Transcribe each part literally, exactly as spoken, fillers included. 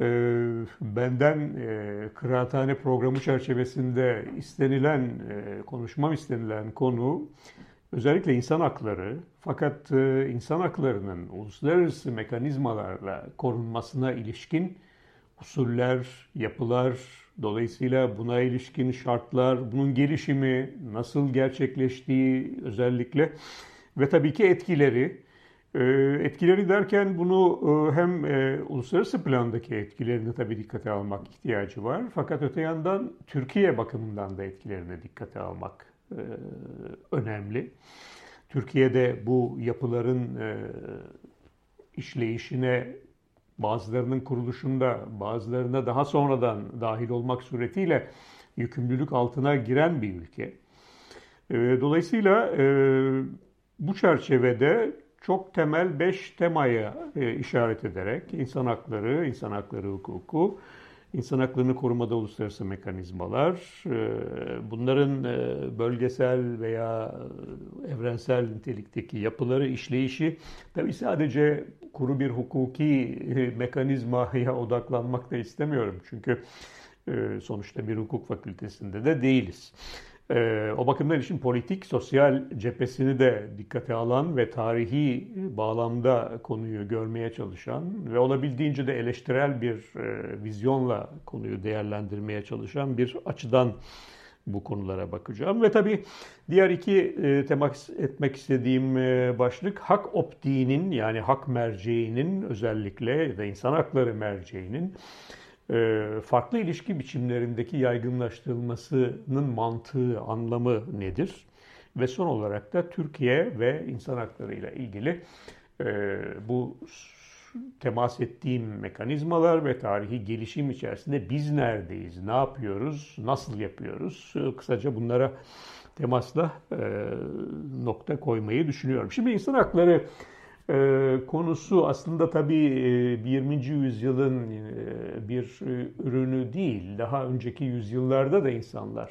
E, benden e, Kıraathane programı çerçevesinde istenilen, e, konuşmam istenilen konu özellikle insan hakları. Fakat e, insan haklarının uluslararası mekanizmalarla korunmasına ilişkin usuller, yapılar, dolayısıyla buna ilişkin şartlar, bunun gelişimi, nasıl gerçekleştiği özellikle ve tabii ki etkileri. Etkileri derken bunu hem uluslararası plandaki etkilerini tabii dikkate almak ihtiyacı var. Fakat öte yandan Türkiye bakımından da etkilerini dikkate almak önemli. Türkiye'de bu yapıların işleyişine bazılarının kuruluşunda, bazılarına daha sonradan dahil olmak suretiyle yükümlülük altına giren bir ülke. Dolayısıyla bu çerçevede çok temel beş temaya e, işaret ederek insan hakları, insan hakları hukuku, insan haklarını korumada uluslararası mekanizmalar, e, bunların e, bölgesel veya evrensel nitelikteki yapıları, işleyişi, tabii sadece kuru bir hukuki e, mekanizmaya odaklanmak da istemiyorum. Çünkü e, sonuçta bir hukuk fakültesinde de değiliz. O bakımdan işin politik, sosyal cephesini de dikkate alan ve tarihi bağlamda konuyu görmeye çalışan ve olabildiğince de eleştirel bir vizyonla konuyu değerlendirmeye çalışan bir açıdan bu konulara bakacağım. Ve tabii diğer iki temas etmek istediğim başlık hak optiğinin, yani hak merceğinin, özellikle de insan hakları merceğinin farklı ilişki biçimlerindeki yaygınlaştırılmasının mantığı, anlamı nedir? Ve son olarak da Türkiye ve insan haklarıyla ilgili bu temas ettiğim mekanizmalar ve tarihi gelişim içerisinde biz neredeyiz, ne yapıyoruz, nasıl yapıyoruz? Kısaca bunlara temasla nokta koymayı düşünüyorum. Şimdi insan hakları konusu aslında tabii yirminci yüzyılın bir ürünü değil. Daha önceki yüzyıllarda da insanlar,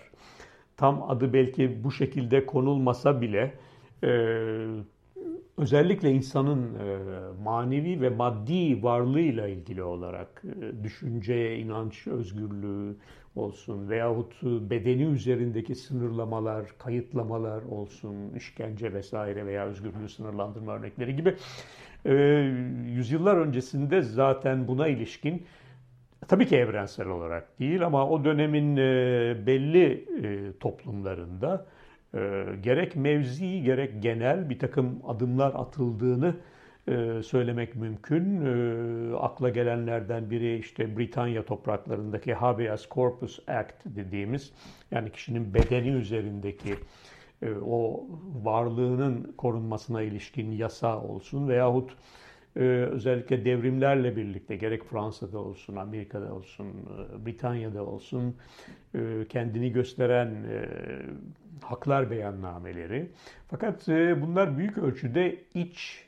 tam adı belki bu şekilde konulmasa bile, özellikle insanın manevi ve maddi varlığıyla ilgili olarak düşünceye, inanç özgürlüğü olsun veyahut bedeni üzerindeki sınırlamalar, kayıtlamalar olsun, işkence vesaire veya özgürlüğü sınırlandırma örnekleri gibi e, yüzyıllar öncesinde zaten buna ilişkin, tabii ki evrensel olarak değil ama o dönemin e, belli e, toplumlarında e, gerek mevzi gerek genel bir takım adımlar atıldığını söylemek mümkün. E, akla gelenlerden biri işte Britanya topraklarındaki Habeas Corpus Act dediğimiz, yani kişinin bedeni üzerindeki e, o varlığının korunmasına ilişkin yasa olsun veyahut e, özellikle devrimlerle birlikte gerek Fransa'da olsun, Amerika'da olsun, Britanya'da olsun e, kendini gösteren e, haklar beyannameleri. Fakat e, bunlar büyük ölçüde iç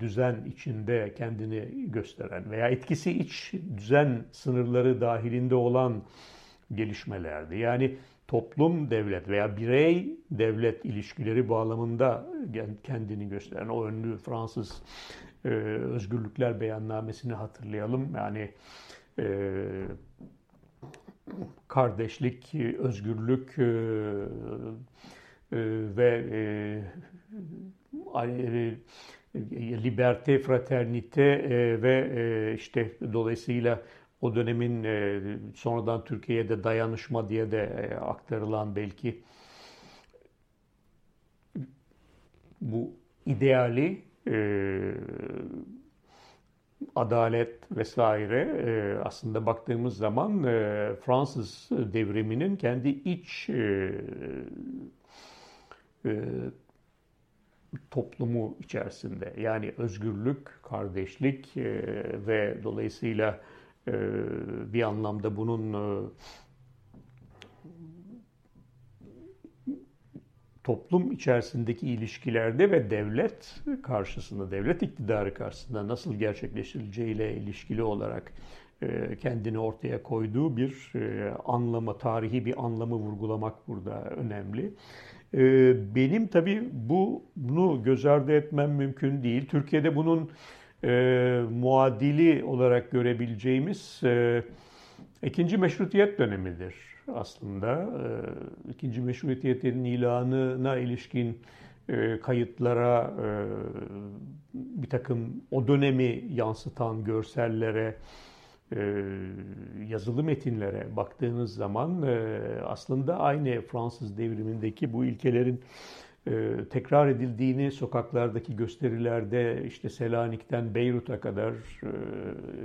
düzen içinde kendini gösteren veya etkisi iç düzen sınırları dahilinde olan gelişmelerdi. Yani toplum devlet veya birey devlet ilişkileri bağlamında kendini gösteren o ünlü Fransız e, özgürlükler beyannamesini hatırlayalım. Yani e, kardeşlik, özgürlük e, e, ve e, liberté, fraternité ve işte dolayısıyla o dönemin sonradan Türkiye'de dayanışma diye de aktarılan belki bu ideali, adalet vesaire, aslında baktığımız zaman Fransız devriminin kendi iç toplumu içerisinde, yani özgürlük, kardeşlik e, ve dolayısıyla e, bir anlamda bunun e, toplum içerisindeki ilişkilerde ve devlet karşısında, devlet iktidarı karşısında nasıl gerçekleştirileceğiyle ilişkili olarak kendini ortaya koyduğu bir anlama, tarihi bir anlamı vurgulamak burada önemli. Benim tabii bunu göz ardı etmem mümkün değil. Türkiye'de bunun muadili olarak görebileceğimiz ikinci Meşrutiyet dönemidir aslında. İkinci Meşrutiyet'in ilanına ilişkin kayıtlara, bir takım o dönemi yansıtan görsellere, yazılı metinlere baktığınız zaman aslında aynı Fransız devrimindeki bu ilkelerin tekrar edildiğini sokaklardaki gösterilerde, işte Selanik'ten Beyrut'a kadar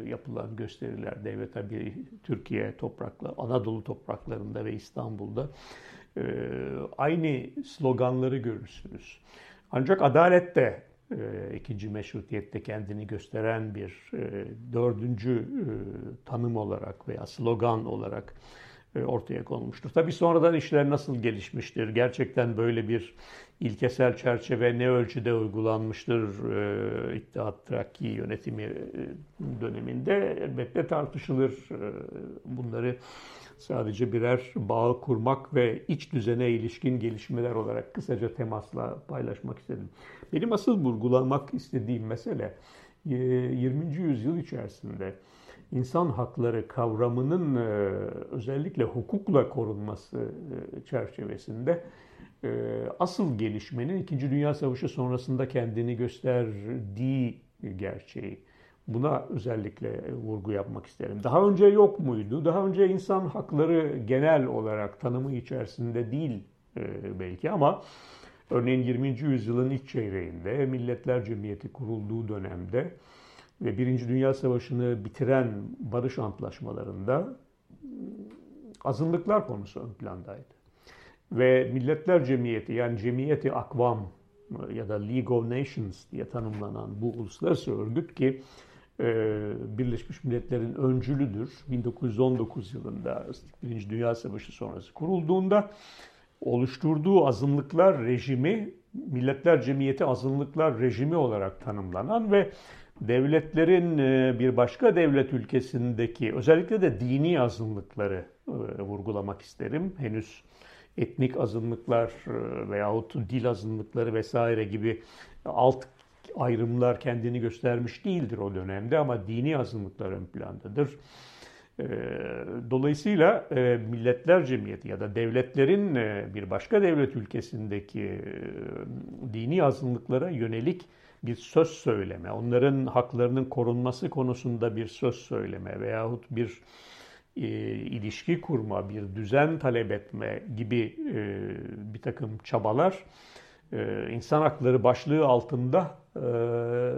yapılan gösterilerde ve tabii Türkiye toprakları, Anadolu topraklarında ve İstanbul'da aynı sloganları görürsünüz. Ancak adalet de İkinci Meşrutiyet'te kendini gösteren bir dördüncü tanım olarak veya slogan olarak ortaya konmuştur. Tabii sonradan işler nasıl gelişmiştir? Gerçekten böyle bir ilkesel çerçeve ne ölçüde uygulanmıştır İttihat Terakki yönetimi döneminde? Elbette tartışılır. Bunları sadece birer bağ kurmak ve iç düzene ilişkin gelişmeler olarak kısaca temasla paylaşmak istedim. Benim asıl vurgulamak istediğim mesele yirminci yüzyıl içerisinde İnsan hakları kavramının özellikle hukukla korunması çerçevesinde asıl gelişmenin İkinci Dünya Savaşı sonrasında kendini gösterdiği gerçeği. Buna özellikle vurgu yapmak isterim. Daha önce yok muydu? Daha önce insan hakları genel olarak tanımı içerisinde değil belki ama örneğin yirminci yüzyılın ilk çeyreğinde Milletler Cemiyeti kurulduğu dönemde ve Birinci Dünya Savaşı'nı bitiren barış antlaşmalarında azınlıklar konusu ön plandaydı. Ve Milletler Cemiyeti, yani Cemiyeti Akvam ya da League of Nations diye tanımlanan bu uluslararası örgüt ki Birleşmiş Milletler'in öncülüdür. bin dokuz yüz on dokuz yılında Birinci Dünya Savaşı sonrası kurulduğunda oluşturduğu azınlıklar rejimi, Milletler Cemiyeti azınlıklar rejimi olarak tanımlanan ve devletlerin bir başka devlet ülkesindeki özellikle de dini azınlıkları vurgulamak isterim. Henüz etnik azınlıklar veyahut dil azınlıkları vesaire gibi alt ayrımlar kendini göstermiş değildir o dönemde ama dini azınlıklar ön plandadır. Dolayısıyla Milletler Cemiyeti ya da devletlerin bir başka devlet ülkesindeki dini azınlıklara yönelik bir söz söyleme, onların haklarının korunması konusunda bir söz söyleme veyahut bir e, ilişki kurma, bir düzen talep etme gibi e, bir takım çabalar e, insan hakları başlığı altında e,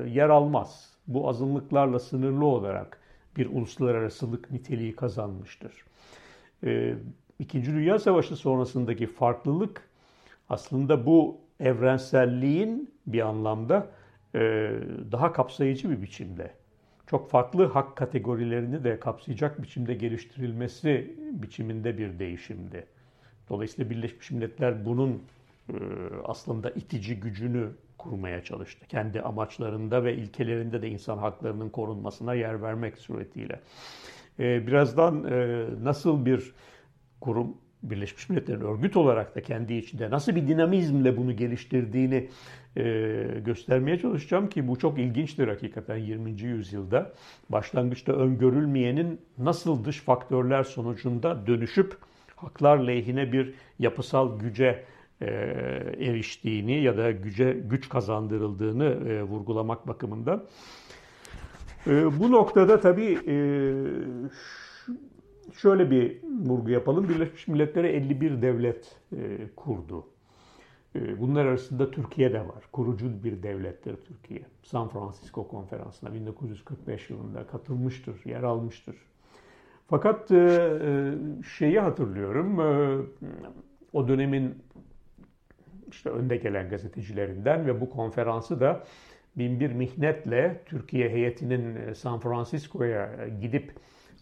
yer almaz. Bu azınlıklarla sınırlı olarak bir uluslararasılık niteliği kazanmıştır. E, İkinci Dünya Savaşı sonrasındaki farklılık aslında bu evrenselliğin bir anlamda daha kapsayıcı bir biçimde, çok farklı hak kategorilerini de kapsayacak biçimde geliştirilmesi biçiminde bir değişimdi. Dolayısıyla Birleşmiş Milletler bunun aslında itici gücünü kurmaya çalıştı. Kendi amaçlarında ve ilkelerinde de insan haklarının korunmasına yer vermek suretiyle. Birazdan nasıl bir kurum, Birleşmiş Milletler'in örgüt olarak da kendi içinde nasıl bir dinamizmle bunu geliştirdiğini e, göstermeye çalışacağım ki bu çok ilginçtir hakikaten yirminci yüzyılda. Başlangıçta öngörülmeyenin nasıl dış faktörler sonucunda dönüşüp haklar lehine bir yapısal güce e, eriştiğini ya da güce güç kazandırıldığını e, vurgulamak bakımından. E, bu noktada tabii e, şöyle bir vurgu yapalım. Birleşmiş Milletler'e elli bir devlet e, kurdu. E, bunlar arasında Türkiye de var. Kurucu bir devlettir Türkiye. San Francisco Konferansı'na bin dokuz yüz kırk beş yılında katılmıştır, yer almıştır. Fakat e, şeyi hatırlıyorum. E, o dönemin işte önde gelen gazetecilerinden ve bu konferansı da binbir mihnetle Türkiye heyetinin San Francisco'ya gidip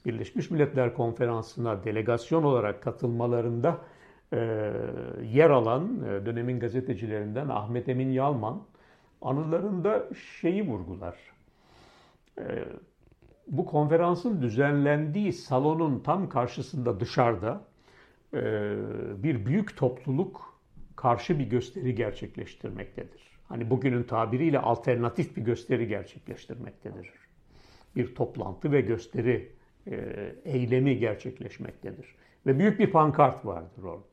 Birleşmiş Milletler Konferansı'na delegasyon olarak katılmalarında yer alan dönemin gazetecilerinden Ahmet Emin Yalman anılarında şeyi vurgular. Bu konferansın düzenlendiği salonun tam karşısında dışarıda bir büyük topluluk karşı bir gösteri gerçekleştirmektedir. Hani bugünün tabiriyle alternatif bir gösteri gerçekleştirmektedir. Bir toplantı ve gösteri eylemi gerçekleşmektedir. Ve büyük bir pankart vardır orada.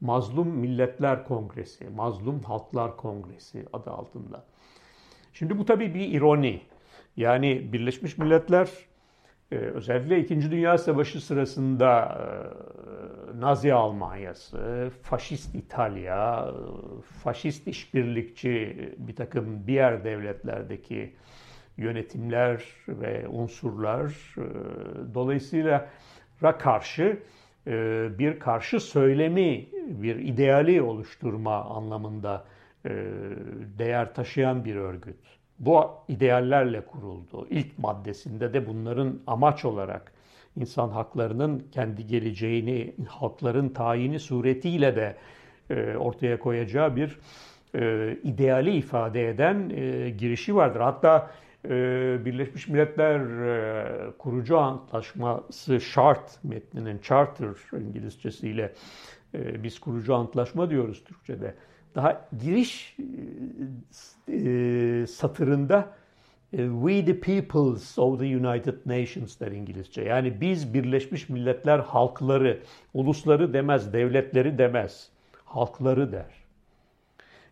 Mazlum Milletler Kongresi, Mazlum Halklar Kongresi adı altında. Şimdi bu tabii bir ironi. Yani Birleşmiş Milletler özellikle İkinci Dünya Savaşı sırasında Nazi Almanyası, Faşist İtalya, Faşist işbirlikçi bir takım diğer devletlerdeki yönetimler ve unsurlar dolayısıyla karşı bir karşı söylemi, bir ideali oluşturma anlamında değer taşıyan bir örgüt. Bu ideallerle kuruldu. İlk maddesinde de bunların amaç olarak insan haklarının kendi geleceğini, halkların tayini suretiyle de ortaya koyacağı bir ideali ifade eden girişi vardır. Hatta Birleşmiş Milletler Kurucu Antlaşması şart metninin, charter İngilizcesiyle biz kurucu antlaşma diyoruz Türkçe'de. Daha giriş satırında "We the peoples of the United Nations" der İngilizce. Yani biz Birleşmiş Milletler halkları, ulusları demez, devletleri demez, halkları der.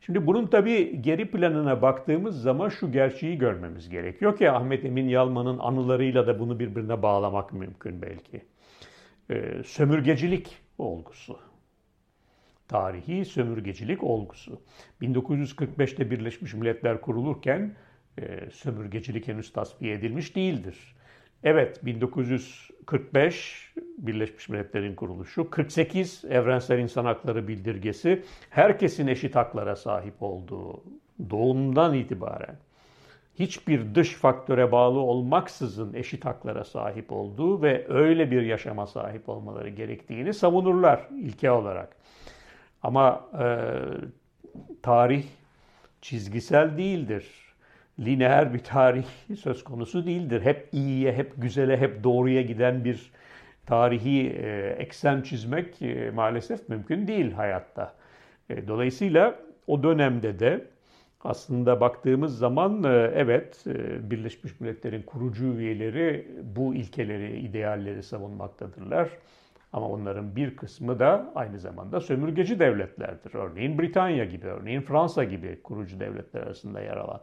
Şimdi bunun tabii geri planına baktığımız zaman şu gerçeği görmemiz gerekiyor ki Ahmet Emin Yalman'ın anılarıyla da bunu birbirine bağlamak mümkün belki. Ee, sömürgecilik olgusu. Tarihi sömürgecilik olgusu. bin dokuz yüz kırk beşte Birleşmiş Milletler kurulurken e, sömürgecilik henüz tasfiye edilmiş değildir. Evet, bin dokuz yüz kırk beş Birleşmiş Milletler'in kuruluşu, kırk sekiz Evrensel İnsan Hakları Bildirgesi, herkesin eşit haklara sahip olduğu doğumdan itibaren hiçbir dış faktöre bağlı olmaksızın eşit haklara sahip olduğu ve öyle bir yaşama sahip olmaları gerektiğini savunurlar ilke olarak. Ama e, tarih çizgisel değildir. Lineer bir tarih söz konusu değildir. Hep iyiye, hep güzele, hep doğruya giden bir tarihi eksen çizmek maalesef mümkün değil hayatta. Dolayısıyla o dönemde de aslında baktığımız zaman evet Birleşmiş Milletler'in kurucu üyeleri bu ilkeleri, idealleri savunmaktadırlar. Ama onların bir kısmı da aynı zamanda sömürgeci devletlerdir. Örneğin Britanya gibi, örneğin Fransa gibi kurucu devletler arasında yer alan.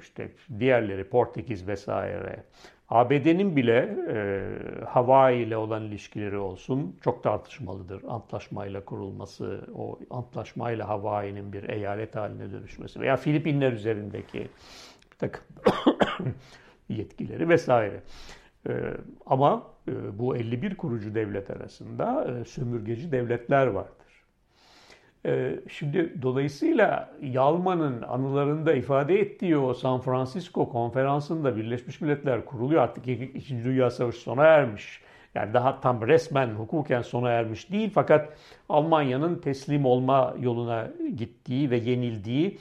İşte diğerleri Portekiz vesaire. A B D'nin bile e, Hawaii ile olan ilişkileri olsun çok tartışmalıdır. Antlaşmayla kurulması, o antlaşmayla Hawaii'nin bir eyalet haline dönüşmesi veya Filipinler üzerindeki bir takım yetkileri vesaire. E, ama e, bu elli bir kurucu devlet arasında e, sömürgeci devletler vardır. Şimdi dolayısıyla Yalman'ın anılarında ifade ettiği o San Francisco konferansında Birleşmiş Milletler kuruluyor. Artık İkinci Dünya Savaşı sona ermiş. Yani daha tam resmen hukuken sona ermiş değil. Fakat Almanya'nın teslim olma yoluna gittiği ve yenildiği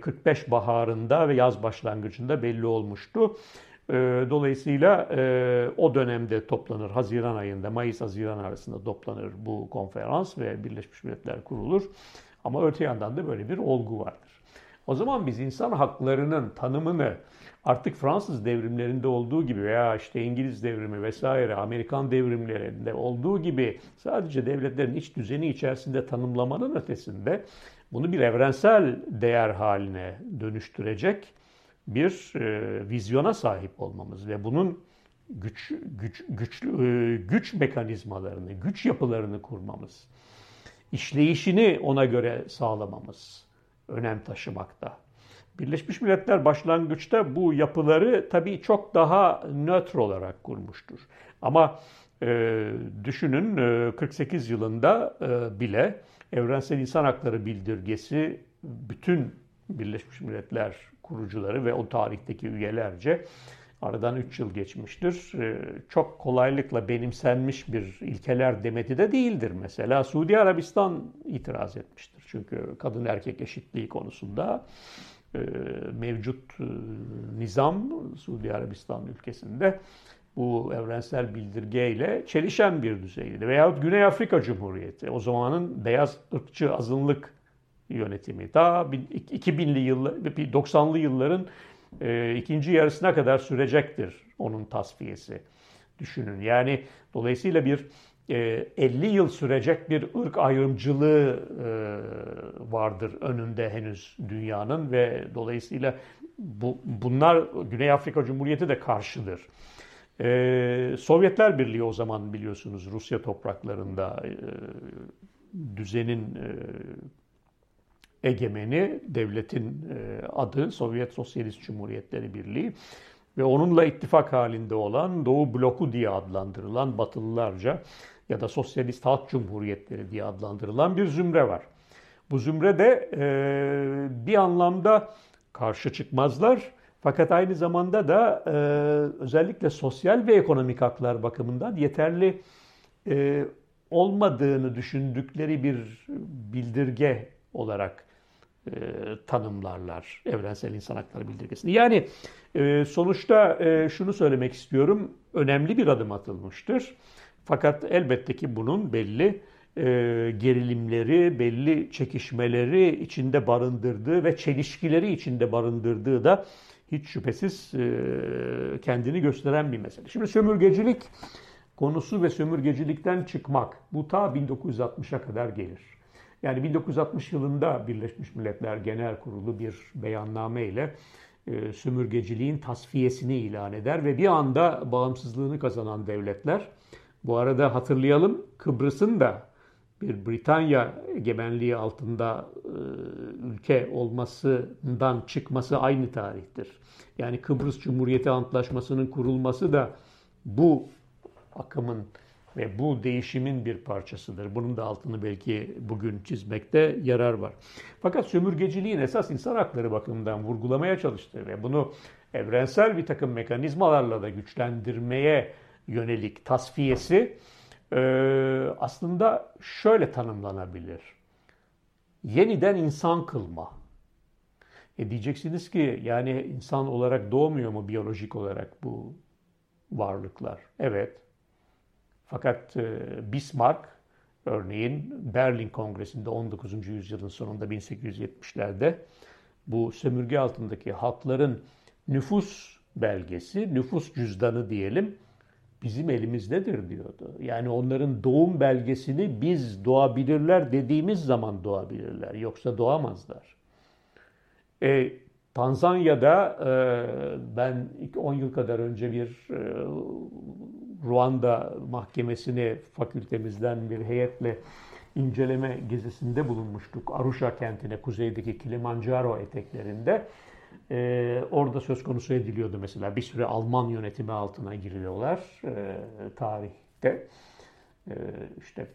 kırk beş baharında ve yaz başlangıcında belli olmuştu. Dolayısıyla o dönemde toplanır, Haziran ayında, Mayıs-Haziran arasında toplanır bu konferans ve Birleşmiş Milletler kurulur. Ama öte yandan da böyle bir olgu vardır. O zaman biz insan haklarının tanımını artık Fransız devrimlerinde olduğu gibi veya işte İngiliz devrimi vesaire, Amerikan devrimlerinde olduğu gibi sadece devletlerin iç düzeni içerisinde tanımlamanın ötesinde bunu bir evrensel değer haline dönüştürecek bir e, vizyona sahip olmamız ve bunun güç güç güç e, güç mekanizmalarını, güç yapılarını kurmamız, işleyişini ona göre sağlamamız önem taşımakta. Birleşmiş Milletler başlangıçta bu yapıları tabii çok daha nötr olarak kurmuştur. Ama e, düşünün e, kırk sekiz yılında e, bile Evrensel İnsan Hakları Bildirgesi bütün Birleşmiş Milletler kurucuları ve o tarihteki üyelerce Aradan üç yıl geçmiştir. Çok kolaylıkla benimsenmiş bir ilkeler demeti de değildir. Mesela Suudi Arabistan itiraz etmiştir. Çünkü kadın erkek eşitliği konusunda mevcut nizam Suudi Arabistan ülkesinde bu evrensel bildirgeyle çelişen bir düzeydi. Veyahut Güney Afrika Cumhuriyeti, o zamanın beyaz ırkçı azınlık yönetimi. Ta iki binli yıllar, doksanlı yılların e, ikinci yarısına kadar sürecektir onun tasfiyesi. Düşünün yani dolayısıyla bir e, elli yıl sürecek bir ırk ayrımcılığı e, vardır önünde henüz dünyanın ve dolayısıyla bu, bunlar Güney Afrika Cumhuriyeti de karşıdır. Ee, Sovyetler Birliği o zaman biliyorsunuz Rusya topraklarında e, düzenin e, egemeni, devletin e, adı Sovyet Sosyalist Cumhuriyetleri Birliği ve onunla ittifak halinde olan Doğu Bloku diye adlandırılan Batılılarca ya da Sosyalist Halk Cumhuriyetleri diye adlandırılan bir zümre var. Bu zümre de e, bir anlamda karşı çıkmazlar. Fakat aynı zamanda da e, özellikle sosyal ve ekonomik haklar bakımından yeterli e, olmadığını düşündükleri bir bildirge olarak e, tanımlarlar evrensel insan hakları bildirgesini. Yani e, sonuçta e, şunu söylemek istiyorum, önemli bir adım atılmıştır. Fakat elbette ki bunun belli e, gerilimleri, belli çekişmeleri içinde barındırdığı ve çelişkileri içinde barındırdığı da hiç şüphesiz kendini gösteren bir mesele. Şimdi sömürgecilik konusu ve sömürgecilikten çıkmak, bu ta bin dokuz yüz altmışa kadar gelir. Yani bin dokuz yüz altmış yılında Birleşmiş Milletler Genel Kurulu bir beyanname ile sömürgeciliğin tasfiyesini ilan eder ve bir anda bağımsızlığını kazanan devletler, bu arada hatırlayalım Kıbrıs'ın da bir Britanya egemenliği altında e, ülke olmasından çıkması aynı tarihtir. Yani Kıbrıs Cumhuriyeti Antlaşması'nın kurulması da bu akımın ve bu değişimin bir parçasıdır. Bunun da altını belki bugün çizmekte yarar var. Fakat sömürgeciliğin esas insan hakları bakımından vurgulamaya çalıştığı ve bunu evrensel bir takım mekanizmalarla da güçlendirmeye yönelik tasfiyesi Ee, aslında şöyle tanımlanabilir. Yeniden insan kılma. E diyeceksiniz ki yani insan olarak doğmuyor mu biyolojik olarak bu varlıklar? Evet. Fakat e, Bismarck örneğin Berlin Kongresi'nde on dokuzuncu yüzyılın sonunda bin sekiz yüz yetmişlerde bu sömürge altındaki halkların nüfus belgesi, nüfus cüzdanı diyelim, bizim elimizdedir diyordu. Yani onların doğum belgesini biz doğabilirler dediğimiz zaman doğabilirler. Yoksa doğamazlar. E, Tanzanya'da e, ben on yıl kadar önce bir e, Ruanda mahkemesini fakültemizden bir heyetle inceleme gezisinde bulunmuştuk. Arusha kentine, kuzeydeki Kilimanjaro eteklerinde. Ee, orada söz konusu ediliyordu mesela. Bir süre Alman yönetimi altına giriyorlar e, tarihte. E, işte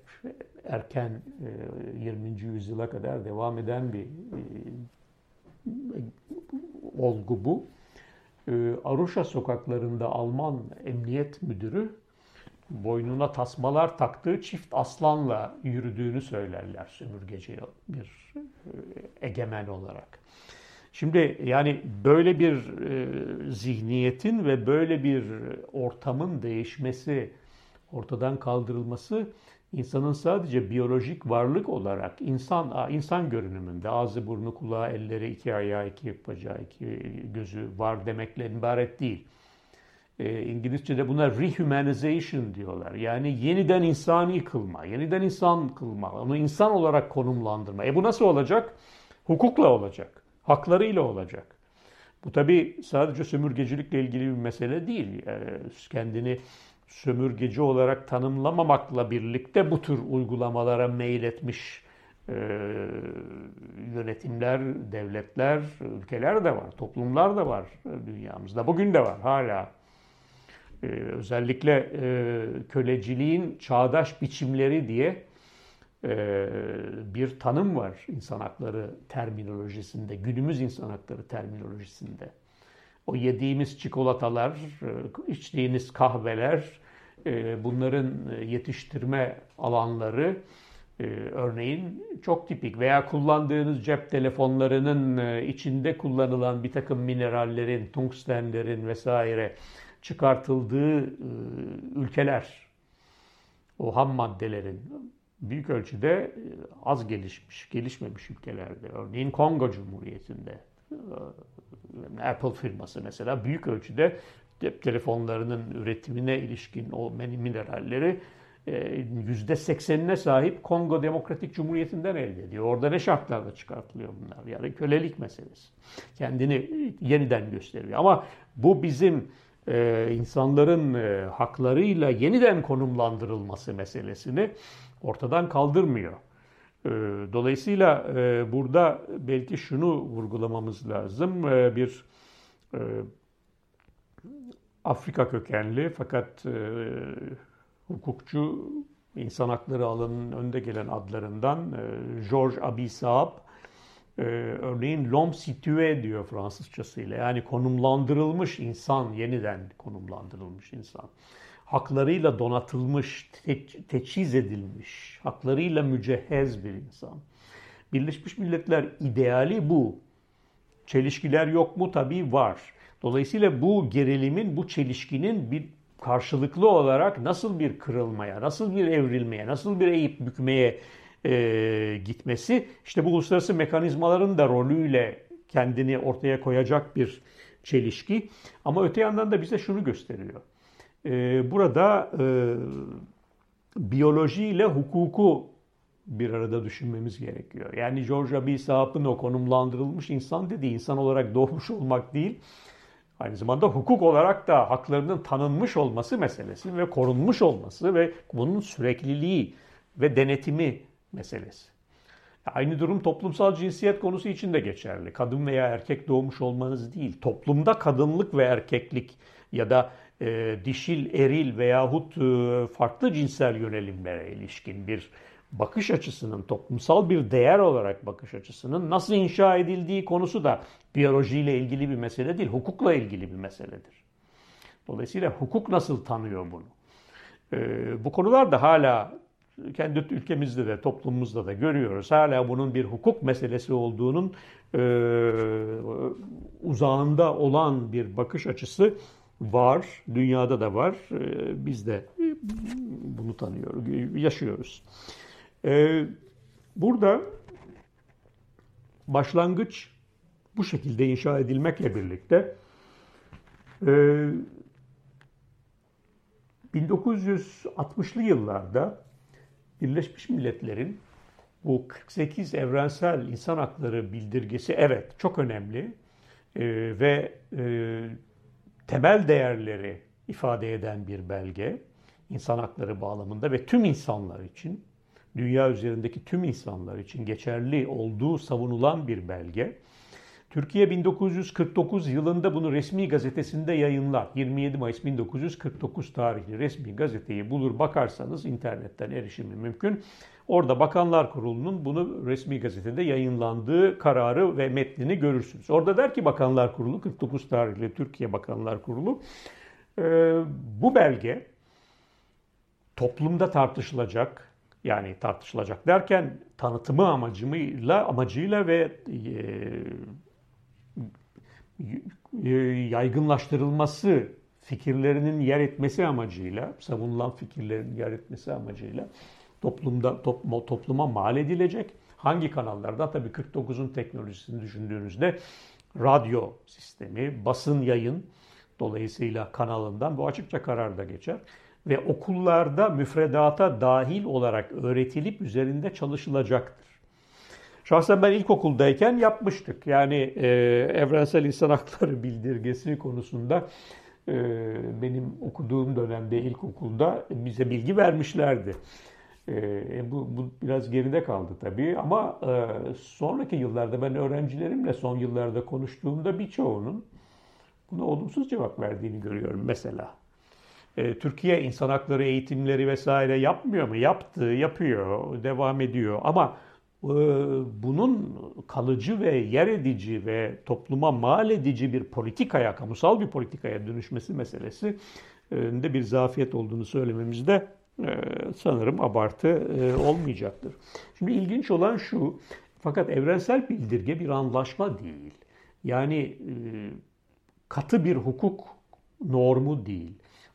erken e, yirminci yüzyıla kadar devam eden bir e, olgu bu. E, Arusha sokaklarında Alman emniyet müdürü boynuna tasmalar taktığı çift aslanla yürüdüğünü söylerler sömürgeci bir e, egemen olarak. Şimdi yani böyle bir e, zihniyetin ve böyle bir ortamın değişmesi, ortadan kaldırılması insanın sadece biyolojik varlık olarak insan insan görünümünde ağzı, burnu, kulağı, elleri, iki ayağı, iki bacağı, iki gözü var demekle ibaret değil. E, İngilizce'de buna rehumanization diyorlar. Yani yeniden insani kılma, yeniden insan kılma, onu insan olarak konumlandırma. E bu nasıl olacak? Hukukla olacak. Haklarıyla olacak. Bu tabii sadece sömürgecilikle ilgili bir mesele değil. Yani kendini sömürgeci olarak tanımlamamakla birlikte bu tür uygulamalara meyletmiş e, yönetimler, devletler, ülkeler de var, toplumlar da var dünyamızda. Bugün de var hala. E, özellikle e, köleciliğin çağdaş biçimleri diye bir tanım var insan hakları terminolojisinde, günümüz insan hakları terminolojisinde. o yediğimiz çikolatalar, içtiğiniz kahveler, bunların yetiştirme alanları örneğin çok tipik veya kullandığınız cep telefonlarının içinde kullanılan bir takım minerallerin, tungstenlerin vesaire çıkartıldığı ülkeler, o ham maddelerin büyük ölçüde az gelişmiş, gelişmemiş ülkelerde. Örneğin Kongo Cumhuriyeti'nde Apple firması mesela büyük ölçüde cep telefonlarının üretimine ilişkin o mineralleri yüzde seksenine sahip Kongo Demokratik Cumhuriyeti'nden elde ediyor. Orada ne şartlarda çıkartılıyor bunlar? Yani kölelik meselesi. Kendini yeniden gösteriyor. Ama bu bizim e, insanların e, haklarıyla yeniden konumlandırılması meselesini ortadan kaldırmıyor. E, dolayısıyla e, burada belki şunu vurgulamamız lazım. E, bir e, Afrika kökenli fakat e, hukukçu, insan hakları alanının önde gelen adlarından Georges Abissab, örneğin l'homme situé diyor Fransızcasıyla. Yani konumlandırılmış insan, yeniden konumlandırılmış insan. Haklarıyla donatılmış, te- teçhiz edilmiş, haklarıyla mücehhez bir insan. Birleşmiş Milletler ideali bu. Çelişkiler yok mu? Tabii var. Dolayısıyla bu gerilimin, bu çelişkinin bir karşılıklı olarak nasıl bir kırılmaya, nasıl bir evrilmeye, nasıl bir eğip bükmeye e, gitmesi, işte bu uluslararası mekanizmaların da rolüyle kendini ortaya koyacak bir çelişki. Ama öte yandan da bize şunu gösteriyor. E, burada e, biyoloji ile hukuku bir arada düşünmemiz gerekiyor. Yani Georges Abissab'ın o konumlandırılmış insan dediği insan olarak doğmuş olmak değil, aynı zamanda hukuk olarak da haklarının tanınmış olması meselesi ve korunmuş olması ve bunun sürekliliği ve denetimi meselesi. Aynı durum toplumsal cinsiyet konusu için de geçerli. Kadın veya erkek doğmuş olmanız değil, toplumda kadınlık ve erkeklik ya da e, dişil, eril veyahut e, farklı cinsel yönelimlere ilişkin bir bakış açısının, toplumsal bir değer olarak bakış açısının nasıl inşa edildiği konusu da biyolojiyle ilgili bir mesele değil, hukukla ilgili bir meseledir. Dolayısıyla hukuk nasıl tanıyor bunu? Ee, bu konular da hala kendi ülkemizde de toplumumuzda da görüyoruz. Hala bunun bir hukuk meselesi olduğunun e, uzağında olan bir bakış açısı var. Dünyada da var. Ee, biz de bunu tanıyoruz, yaşıyoruz. Burada başlangıç bu şekilde inşa edilmekle birlikte bin dokuz yüz altmışlı yıllarda Birleşmiş Milletler'in bu kırk sekiz Evrensel İnsan Hakları Bildirgesi, evet çok önemli ve temel değerleri ifade eden bir belge insan hakları bağlamında ve tüm insanlar için, dünya üzerindeki tüm insanlar için geçerli olduğu savunulan bir belge. Türkiye bin dokuz yüz kırk dokuz yılında bunu resmi gazetesinde yayınlar. yirmi yedi Mayıs bin dokuz yüz kırk dokuz tarihli resmi gazeteyi bulur bakarsanız internetten erişimi mümkün. Orada Bakanlar Kurulu'nun bunu resmi gazetede yayınlandığı kararı ve metnini görürsünüz. Orada der ki Bakanlar Kurulu, kırk dokuz tarihli Türkiye Bakanlar Kurulu, bu belge toplumda tartışılacak. Yani tartışılacak derken tanıtımı amacıyla, amacıyla ve e, yaygınlaştırılması, fikirlerinin yer etmesi amacıyla, savunulan fikirlerin yer etmesi amacıyla toplumda top, topluma mal edilecek. Hangi kanallarda? Tabii kırk dokuzun teknolojisini düşündüğünüzde radyo sistemi, basın yayın dolayısıyla kanalından bu açıkça kararda geçer. Ve okullarda müfredata dahil olarak öğretilip üzerinde çalışılacaktır. Şahsen ben ilkokuldayken yapmıştık. Yani e, Evrensel İnsan Hakları Bildirgesi konusunda e, benim okuduğum dönemde ilkokulda bize bilgi vermişlerdi. E, bu, bu biraz geride kaldı tabii ama e, sonraki yıllarda ben öğrencilerimle son yıllarda konuştuğumda birçoğunun buna olumsuz cevap verdiğini görüyorum mesela. Türkiye insan hakları eğitimleri vesaire yapmıyor mu? Yaptı, yapıyor, devam ediyor. Ama bunun kalıcı ve yer edici ve topluma mal edici bir politikaya, kamusal bir politikaya dönüşmesi meselesinde bir zafiyet olduğunu söylememizde sanırım abartı olmayacaktır. Şimdi ilginç olan şu, fakat evrensel bildirge bir anlaşma değil. Yani katı bir hukuk normu değil.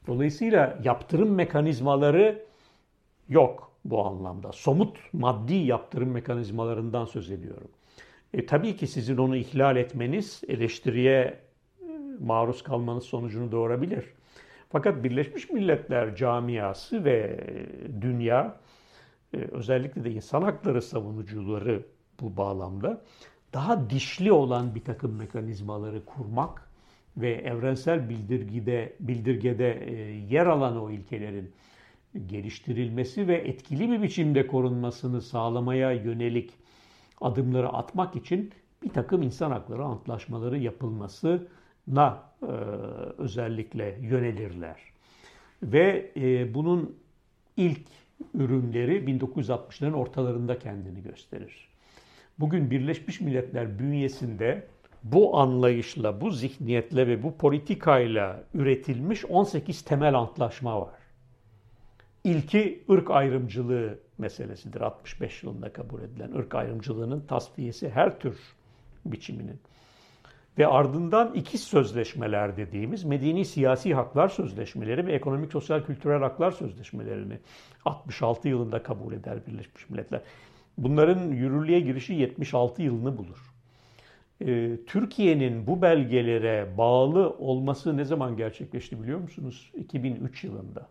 Dolayısıyla yaptırım mekanizmaları yok bu anlamda. Somut, maddi yaptırım mekanizmalarından söz ediyorum. E, tabii ki sizin onu ihlal etmeniz, eleştiriye maruz kalmanız sonucunu doğurabilir. Fakat Birleşmiş Milletler camiası ve dünya, özellikle de insan hakları savunucuları bu bağlamda daha dişli olan bir takım mekanizmaları kurmak ve evrensel bildirgede, bildirgede yer alan o ilkelerin geliştirilmesi ve etkili bir biçimde korunmasını sağlamaya yönelik adımları atmak için bir takım insan hakları antlaşmaları yapılmasına e, özellikle yönelirler. Ve e, bunun ilk ürünleri bin dokuz yüz altmışların ortalarında kendini gösterir. Bugün Birleşmiş Milletler bünyesinde bu anlayışla, bu zihniyetle ve bu politikayla üretilmiş on sekiz temel antlaşma var. İlki ırk ayrımcılığı meselesidir. altmış beş yılında kabul edilen ırk ayrımcılığının tasfiyesi her tür biçiminin. Ve ardından ikiz sözleşmeler dediğimiz medeni siyasi haklar sözleşmeleri ve ekonomik, sosyal, kültürel haklar sözleşmelerini altmış altı yılında kabul eder Birleşmiş Milletler. Bunların yürürlüğe girişi yetmiş altı yılını bulur. Türkiye'nin bu belgelere bağlı olması ne zaman gerçekleşti biliyor musunuz? iki bin üç yılında.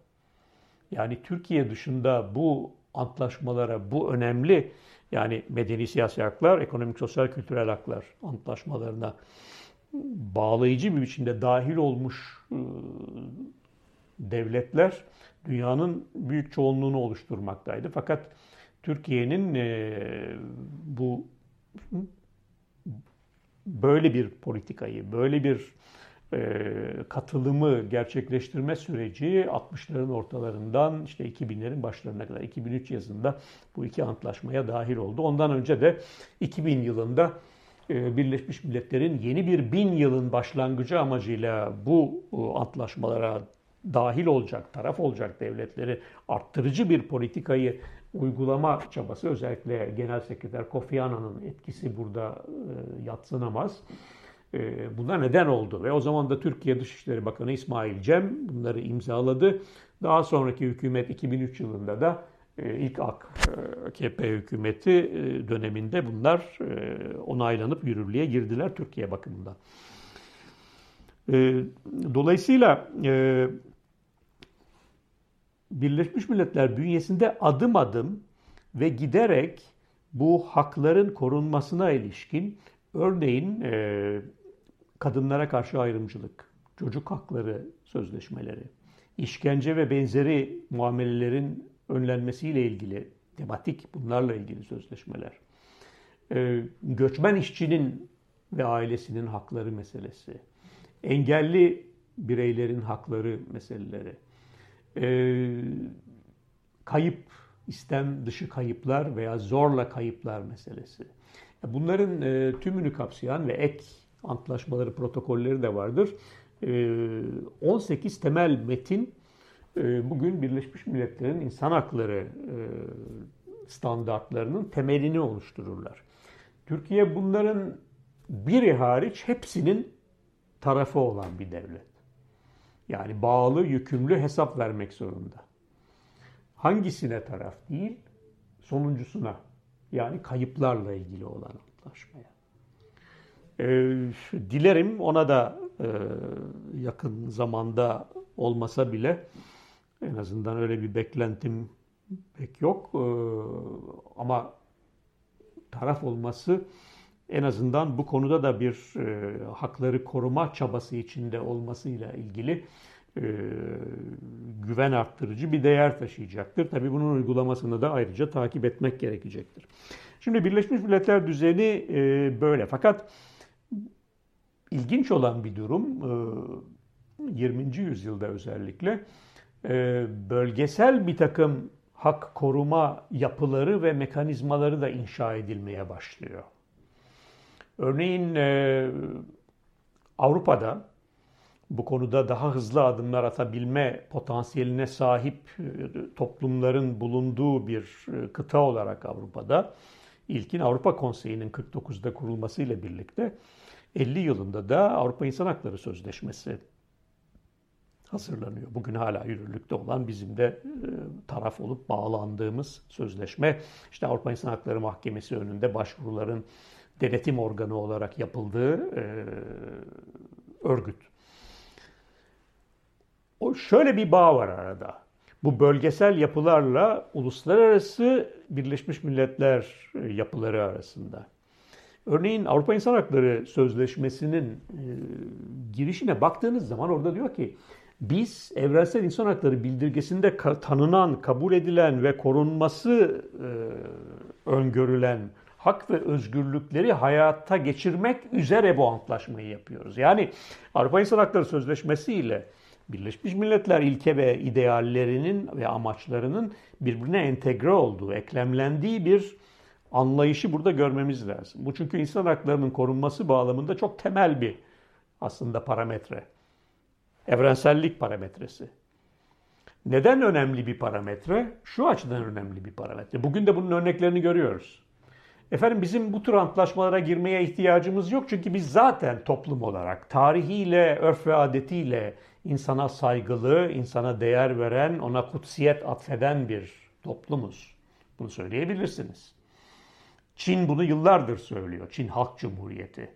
Yani Türkiye dışında bu antlaşmalara, bu önemli, yani medeni siyasi haklar, ekonomik, sosyal, kültürel haklar antlaşmalarına bağlayıcı bir biçimde dahil olmuş devletler dünyanın büyük çoğunluğunu oluşturmaktaydı. Fakat Türkiye'nin bu böyle bir politikayı, böyle bir katılımı gerçekleştirme süreci altmışların ortalarından işte iki binlerin başlarına kadar, iki bin üç yazında bu iki antlaşmaya dahil oldu. Ondan önce de iki bin yılında Birleşmiş Milletler'in yeni bir bin yılın başlangıcı amacıyla bu antlaşmalara dahil olacak, taraf olacak devletleri arttırıcı bir politikayı uygulama çabası, özellikle Genel Sekreter Kofi Annan'ın etkisi burada yadsınamaz. Buna neden oldu ve o zaman da Türkiye Dışişleri Bakanı İsmail Cem bunları imzaladı. Daha sonraki hükümet iki bin üç yılında da ilk A K P hükümeti döneminde bunlar onaylanıp yürürlüğe girdiler Türkiye bakımından. Dolayısıyla Birleşmiş Milletler bünyesinde adım adım ve giderek bu hakların korunmasına ilişkin, örneğin kadınlara karşı ayrımcılık, çocuk hakları sözleşmeleri, işkence ve benzeri muamelelerin önlenmesiyle ilgili tematik, bunlarla ilgili sözleşmeler, göçmen işçinin ve ailesinin hakları meselesi, engelli bireylerin hakları meseleleri, kayıp, istem dışı kayıplar veya zorla kayıplar meselesi. Bunların tümünü kapsayan ve ek antlaşmaları, protokolleri de vardır. on sekiz temel metin bugün Birleşmiş Milletler'in insan hakları standartlarının temelini oluştururlar. Türkiye bunların biri hariç hepsinin tarafı olan bir devlet. Yani bağlı, yükümlü, hesap vermek zorunda. Hangisine taraf değil? Sonuncusuna. Yani kayıplarla ilgili olan antlaşmaya. Ee, dilerim ona da e, yakın zamanda olmasa bile, en azından öyle bir beklentim pek yok. Ee, ama taraf olması en azından bu konuda da bir e, hakları koruma çabası içinde olmasıyla ilgili e, güven arttırıcı bir değer taşıyacaktır. Tabii bunun uygulamasını da ayrıca takip etmek gerekecektir. Şimdi Birleşmiş Milletler düzeni e, böyle. Fakat ilginç olan bir durum, e, yirminci yüzyılda özellikle e, bölgesel bir takım hak koruma yapıları ve mekanizmaları da inşa edilmeye başlıyor. Örneğin e, Avrupa'da bu konuda daha hızlı adımlar atabilme potansiyeline sahip toplumların bulunduğu bir kıta olarak Avrupa'da ilkin Avrupa Konseyi'nin kırk dokuzda kurulmasıyla birlikte elli yılında da Avrupa İnsan Hakları Sözleşmesi hazırlanıyor. Bugün hala yürürlükte olan, bizim de taraf olup bağlandığımız sözleşme. İşte Avrupa İnsan Hakları Mahkemesi önünde başvuruların denetim organı olarak yapıldığı örgüt. O şöyle bir bağ var arada. Bu bölgesel yapılarla uluslararası Birleşmiş Milletler yapıları arasında. Örneğin Avrupa İnsan Hakları Sözleşmesi'nin e, girişine baktığınız zaman orada diyor ki biz Evrensel İnsan Hakları Bildirgesi'nde ka- tanınan, kabul edilen ve korunması e, öngörülen hak ve özgürlükleri hayata geçirmek üzere bu antlaşmayı yapıyoruz. Yani Avrupa İnsan Hakları Sözleşmesi ile Birleşmiş Milletler ilke ve ideallerinin ve amaçlarının birbirine entegre olduğu, eklemlendiği bir anlayışı burada görmemiz lazım. Bu çünkü insan haklarının korunması bağlamında çok temel bir aslında parametre. Evrensellik parametresi. Neden önemli bir parametre? Şu açıdan önemli bir parametre. Bugün de bunun örneklerini görüyoruz. Efendim bizim bu tür antlaşmalara girmeye ihtiyacımız yok. Çünkü biz zaten toplum olarak tarihiyle, örf ve adetiyle insana saygılı, insana değer veren, ona kutsiyet atfeden bir toplumuz. Bunu söyleyebilirsiniz. Çin bunu yıllardır söylüyor. Çin Halk Cumhuriyeti.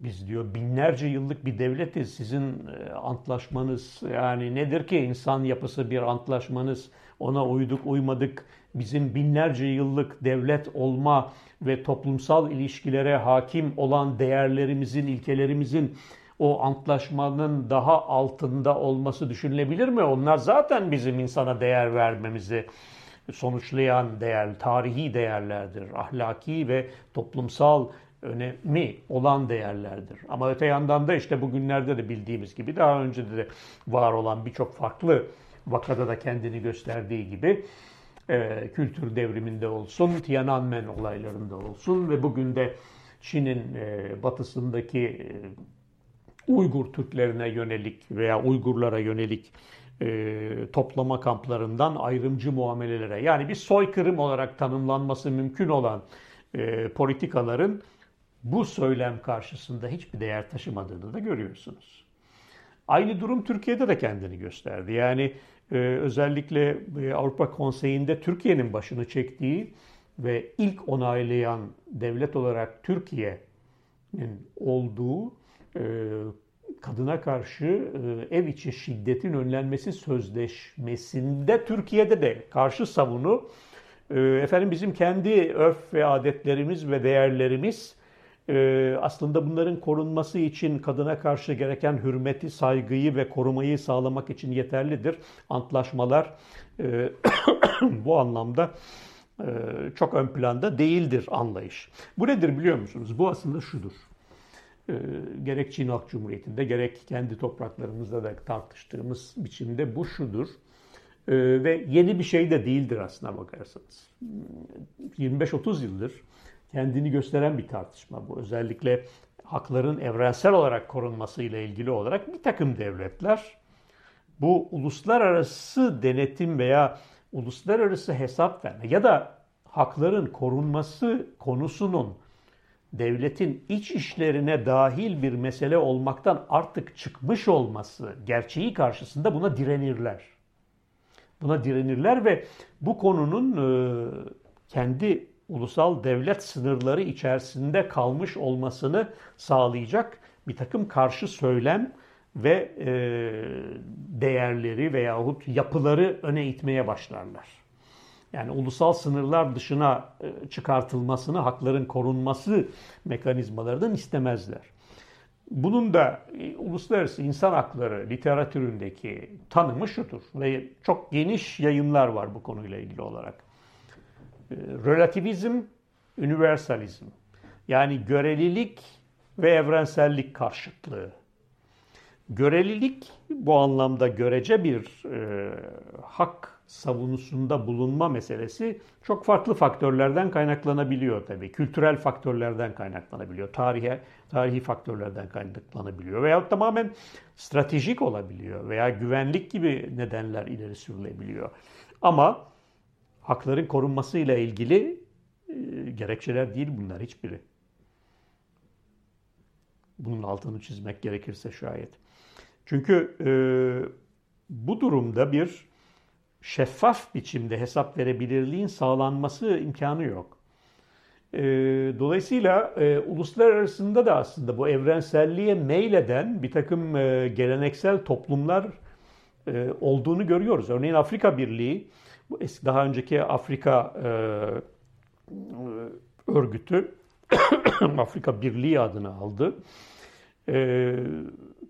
Biz diyor binlerce yıllık bir devletiz. Sizin antlaşmanız yani nedir ki insan yapısı bir antlaşmanız? Ona uyduk uymadık. Bizim binlerce yıllık devlet olma ve toplumsal ilişkilere hakim olan değerlerimizin, ilkelerimizin o antlaşmanın daha altında olması düşünülebilir mi? Onlar zaten bizim insana değer vermemizi sonuçlayan değer, tarihi değerlerdir. Ahlaki ve toplumsal önemi olan değerlerdir. Ama öte yandan da işte bugünlerde de bildiğimiz gibi daha önce de var olan birçok farklı vakada da kendini gösterdiği gibi e, kültür devriminde olsun, Tiananmen olaylarında olsun ve bugün de Çin'in e, batısındaki e, Uygur Türklerine yönelik veya Uygurlara yönelik e, toplama kamplarından ayrımcı muamelelere, yani bir soykırım olarak tanımlanması mümkün olan e, politikaların bu söylem karşısında hiçbir değer taşımadığını da görüyorsunuz. Aynı durum Türkiye'de de kendini gösterdi. Yani e, özellikle e, Avrupa Konseyi'nde Türkiye'nin başını çektiği ve ilk onaylayan devlet olarak Türkiye'nin olduğu kadına karşı ev içi şiddetin önlenmesi sözleşmesinde Türkiye'de de karşı savunu efendim bizim kendi örf ve adetlerimiz ve değerlerimiz aslında bunların korunması için kadına karşı gereken hürmeti, saygıyı ve korumayı sağlamak için yeterlidir. Antlaşmalar bu anlamda çok ön planda değildir anlayış. Bu nedir biliyor musunuz? Bu aslında şudur. Gerek Çin Halk Cumhuriyeti'nde gerek kendi topraklarımızda da tartıştığımız biçimde bu şudur. Ve yeni bir şey de değildir aslına bakarsanız. yirmi beş otuz yıldır kendini gösteren bir tartışma bu. Özellikle hakların evrensel olarak korunmasıyla ilgili olarak bir takım devletler bu uluslararası denetim veya uluslararası hesap verme ya da hakların korunması konusunun devletin iç işlerine dahil bir mesele olmaktan artık çıkmış olması gerçeği karşısında buna direnirler. Buna direnirler ve bu konunun kendi ulusal devlet sınırları içerisinde kalmış olmasını sağlayacak bir takım karşı söylem ve değerleri veyahut yapıları öne itmeye başlarlar. Yani ulusal sınırlar dışına çıkartılmasını, hakların korunması mekanizmalarından istemezler. Bunun da uluslararası insan hakları literatüründeki tanımı şudur ve çok geniş yayınlar var bu konuyla ilgili olarak. Relativizm, universalizm, yani görelilik ve evrensellik karşıtlığı. Görelilik bu anlamda görece bir e, hak savunusunda bulunma meselesi çok farklı faktörlerden kaynaklanabiliyor tabii. Kültürel faktörlerden kaynaklanabiliyor, tarihe, tarihi faktörlerden kaynaklanabiliyor veya tamamen stratejik olabiliyor veya güvenlik gibi nedenler ileri sürülebiliyor. Ama hakların korunmasıyla ilgili e, gerekçeler değil bunlar hiçbiri. Bunun altını çizmek gerekirse şayet. Çünkü e, bu durumda bir şeffaf biçimde hesap verebilirliğin sağlanması imkanı yok. E, dolayısıyla e, uluslar arasında da aslında bu evrenselliğe meyleden bir takım e, geleneksel toplumlar e, olduğunu görüyoruz. Örneğin Afrika Birliği, bu eski, daha önceki Afrika e, örgütü, Afrika Birliği adını aldı. E,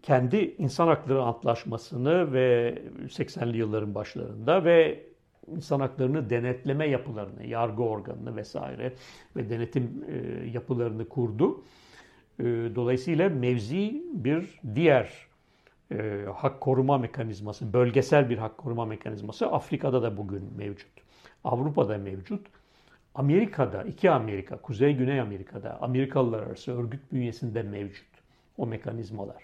kendi insan hakları antlaşmasını ve seksenli yılların başlarında ve insan haklarını denetleme yapılarını, yargı organını vesaire ve denetim e, yapılarını kurdu. E, dolayısıyla mevzi bir diğer e, hak koruma mekanizması, bölgesel bir hak koruma mekanizması Afrika'da da bugün mevcut. Avrupa'da mevcut. Amerika'da, iki Amerika, Kuzey-Güney Amerika'da Amerikalılar arası örgüt bünyesinde mevcut o mekanizmalar.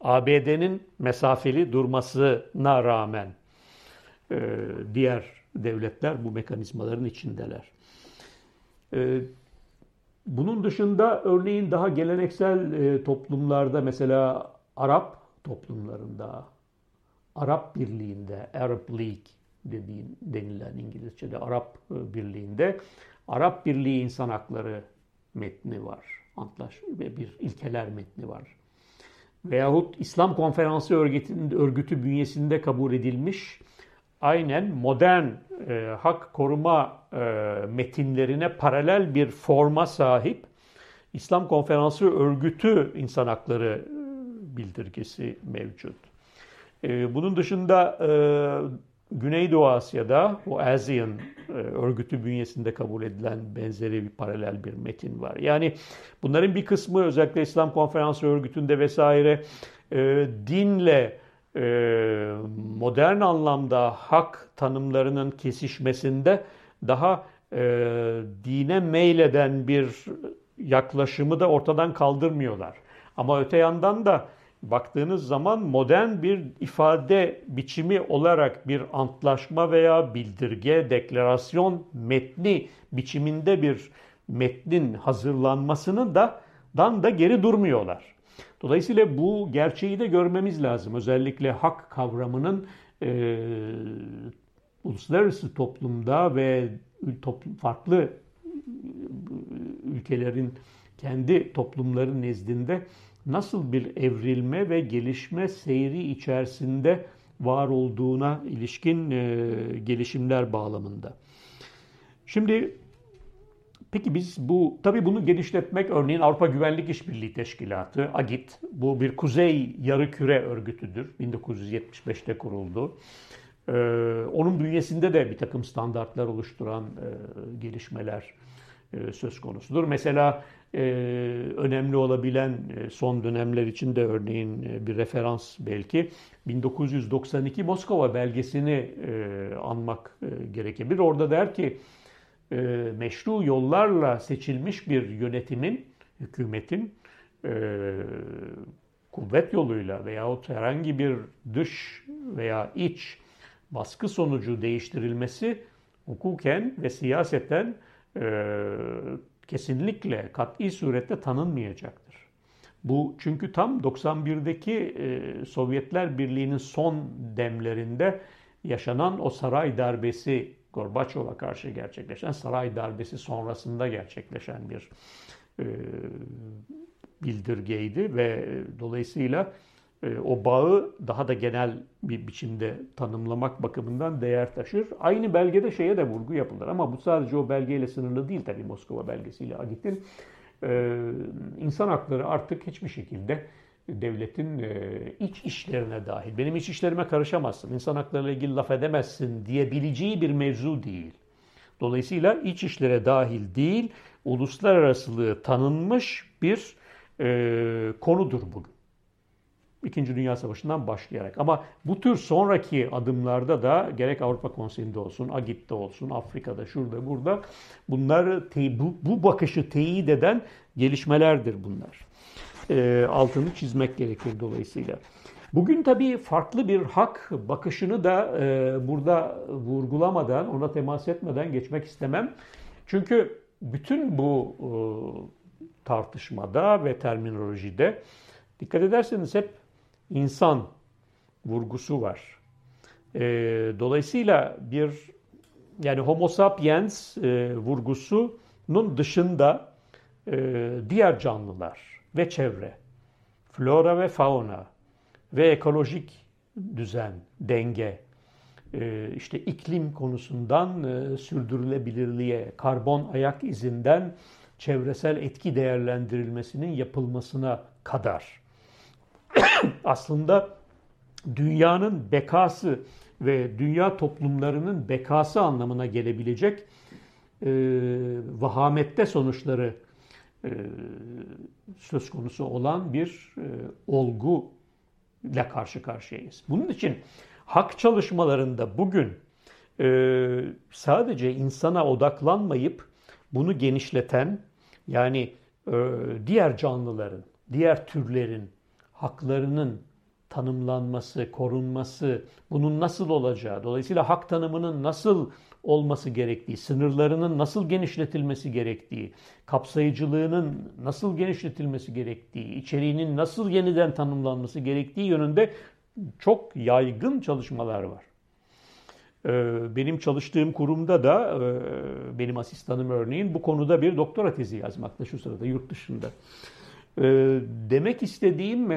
A B D'nin mesafeli durmasına rağmen e, diğer devletler bu mekanizmaların içindeler. E, bunun dışında örneğin daha geleneksel e, toplumlarda, mesela Arap toplumlarında, Arap Birliği'nde, Arab League dediğin, denilen İngilizce'de Arap Birliği'nde, Arap Birliği İnsan Hakları metni var. Antlaşma ve bir ilkeler metni var. Veyahut İslam Konferansı Örgütü, örgütü bünyesinde kabul edilmiş aynen modern e, hak koruma e, metinlerine paralel bir forma sahip İslam Konferansı Örgütü İnsan Hakları bildirgesi mevcut. E, bunun dışında e, Güneydoğu Asya'da o ASEAN e, örgütü bünyesinde kabul edilen benzeri bir paralel bir metin var. Yani bunların bir kısmı özellikle İslam Konferansı Örgütü'nde vesaire e, dinle e, modern anlamda hak tanımlarının kesişmesinde daha e, dine meyleden bir yaklaşımı da ortadan kaldırmıyorlar. Ama öte yandan da baktığınız zaman modern bir ifade biçimi olarak bir antlaşma veya bildirge, deklarasyon metni biçiminde bir metnin hazırlanmasını da dan da geri durmuyorlar. Dolayısıyla bu gerçeği de görmemiz lazım. Özellikle hak kavramının e, uluslararası toplumda ve toplum, farklı ülkelerin kendi toplumların nezdinde nasıl bir evrilme ve gelişme seyri içerisinde var olduğuna ilişkin e, gelişimler bağlamında. Şimdi peki biz bu, tabii bunu genişletmek, örneğin Avrupa Güvenlik İşbirliği Teşkilatı, AGİT, bu bir Kuzey Yarıküre örgütüdür. bin dokuz yüz yetmiş beşte kuruldu. Ee, onun bünyesinde de bir takım standartlar oluşturan e, gelişmeler e, söz konusudur. Mesela Ee, önemli olabilen son dönemler için de örneğin bir referans belki bin dokuz yüz doksan iki Moskova belgesini e, anmak e, gerekebilir. Orada der ki e, meşru yollarla seçilmiş bir yönetimin, hükümetin e, kuvvet yoluyla veyahut herhangi bir dış veya iç baskı sonucu değiştirilmesi hukuken ve siyaseten e, kesinlikle kat'i surette tanınmayacaktır. Bu çünkü tam doksan birdeki e, Sovyetler Birliği'nin son demlerinde yaşanan o saray darbesi, Gorbaçov'a karşı gerçekleşen saray darbesi sonrasında gerçekleşen bir e, bildirgeydi ve dolayısıyla e, o bağı daha da genel bir biçimde tanımlamak bakımından değer taşır. Aynı belgede şeye de vurgu yapılır ama bu sadece o belgeyle sınırlı değil tabii, Moskova belgesiyle AGİT'in. Ee, insan hakları artık hiçbir şekilde devletin e, iç işlerine dahil, benim iç işlerime karışamazsın, insan haklarıyla ilgili laf edemezsin diyebileceği bir mevzu değil. Dolayısıyla iç işlere dahil değil, uluslararasılığı tanınmış bir e, konudur bugün. İkinci Dünya Savaşı'ndan başlayarak. Ama bu tür sonraki adımlarda da gerek Avrupa Konseyi'nde olsun, A G İT'te olsun, Afrika'da, şurada, burada bunlar te, bu, bu bakışı teyit eden gelişmelerdir bunlar. E, altını çizmek gerekir dolayısıyla. Bugün tabii farklı bir hak bakışını da e, burada vurgulamadan, ona temas etmeden geçmek istemem. Çünkü bütün bu e, tartışmada ve terminolojide dikkat ederseniz hep insan vurgusu var. E, dolayısıyla bir yani Homo sapiens e, vurgusunun dışında e, diğer canlılar ve çevre, flora ve fauna ve ekolojik düzen, denge, e, işte iklim konusundan e, sürdürülebilirliğe, karbon ayak izinden çevresel etki değerlendirilmesinin yapılmasına kadar aslında dünyanın bekası ve dünya toplumlarının bekası anlamına gelebilecek e, vahamette sonuçları e, söz konusu olan bir e, olgu ile karşı karşıyayız. Bunun için hak çalışmalarında bugün e, sadece insana odaklanmayıp bunu genişleten, yani e, diğer canlıların, diğer türlerin haklarının tanımlanması, korunması, bunun nasıl olacağı, dolayısıyla hak tanımının nasıl olması gerektiği, sınırlarının nasıl genişletilmesi gerektiği, kapsayıcılığının nasıl genişletilmesi gerektiği, içeriğinin nasıl yeniden tanımlanması gerektiği yönünde çok yaygın çalışmalar var. Benim çalıştığım kurumda da, benim asistanım örneğin bu konuda bir doktora tezi yazmakta şu sırada yurt dışında. Demek istediğim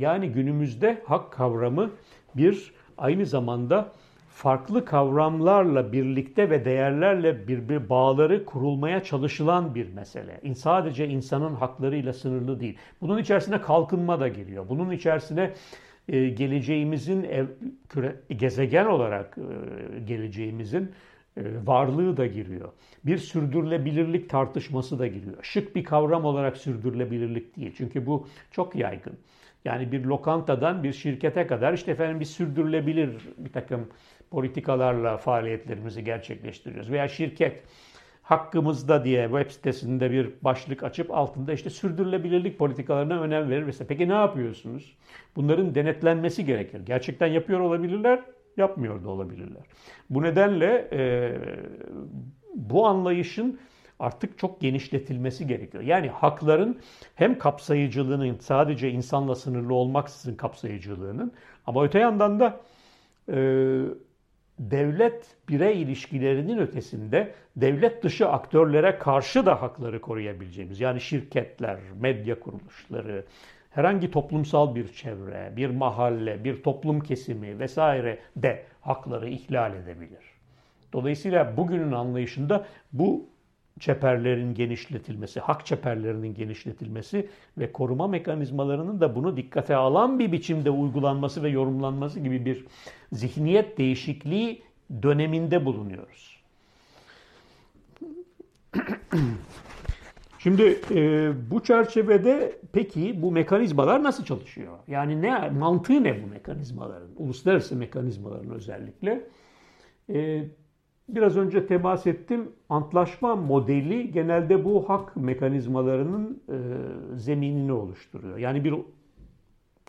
yani günümüzde hak kavramı bir aynı zamanda farklı kavramlarla birlikte ve değerlerle birbir bağları kurulmaya çalışılan bir mesele. Sadece insanın haklarıyla sınırlı değil. Bunun içerisine kalkınma da giriyor. Bunun içerisine geleceğimizin gezegen olarak geleceğimizin varlığı da giriyor. Bir sürdürülebilirlik tartışması da giriyor. Şık bir kavram olarak sürdürülebilirlik değil. Çünkü bu çok yaygın. Yani bir lokantadan bir şirkete kadar işte efendim bir sürdürülebilir bir takım politikalarla faaliyetlerimizi gerçekleştiriyoruz. Veya şirket hakkımızda diye web sitesinde bir başlık açıp altında işte sürdürülebilirlik politikalarına önem verir mesela. Peki ne yapıyorsunuz? Bunların denetlenmesi gerekir. Gerçekten yapıyor olabilirler, yapmıyor da olabilirler. Bu nedenle e, bu anlayışın artık çok genişletilmesi gerekiyor. Yani hakların hem kapsayıcılığının sadece insanla sınırlı olmaksızın kapsayıcılığının ama öte yandan da e, devlet birey ilişkilerinin ötesinde devlet dışı aktörlere karşı da hakları koruyabileceğimiz yani şirketler, medya kuruluşları, herhangi toplumsal bir çevre, bir mahalle, bir toplum kesimi vesaire de hakları ihlal edebilir. Dolayısıyla bugünün anlayışında bu çeperlerin genişletilmesi, hak çeperlerinin genişletilmesi ve koruma mekanizmalarının da bunu dikkate alan bir biçimde uygulanması ve yorumlanması gibi bir zihniyet değişikliği döneminde bulunuyoruz. Şimdi e, bu çerçevede peki bu mekanizmalar nasıl çalışıyor? Yani ne mantığı ne bu mekanizmaların? Uluslararası mekanizmaların özellikle. E, biraz önce temas ettim. Antlaşma modeli genelde bu hak mekanizmalarının e, zeminini oluşturuyor. Yani bir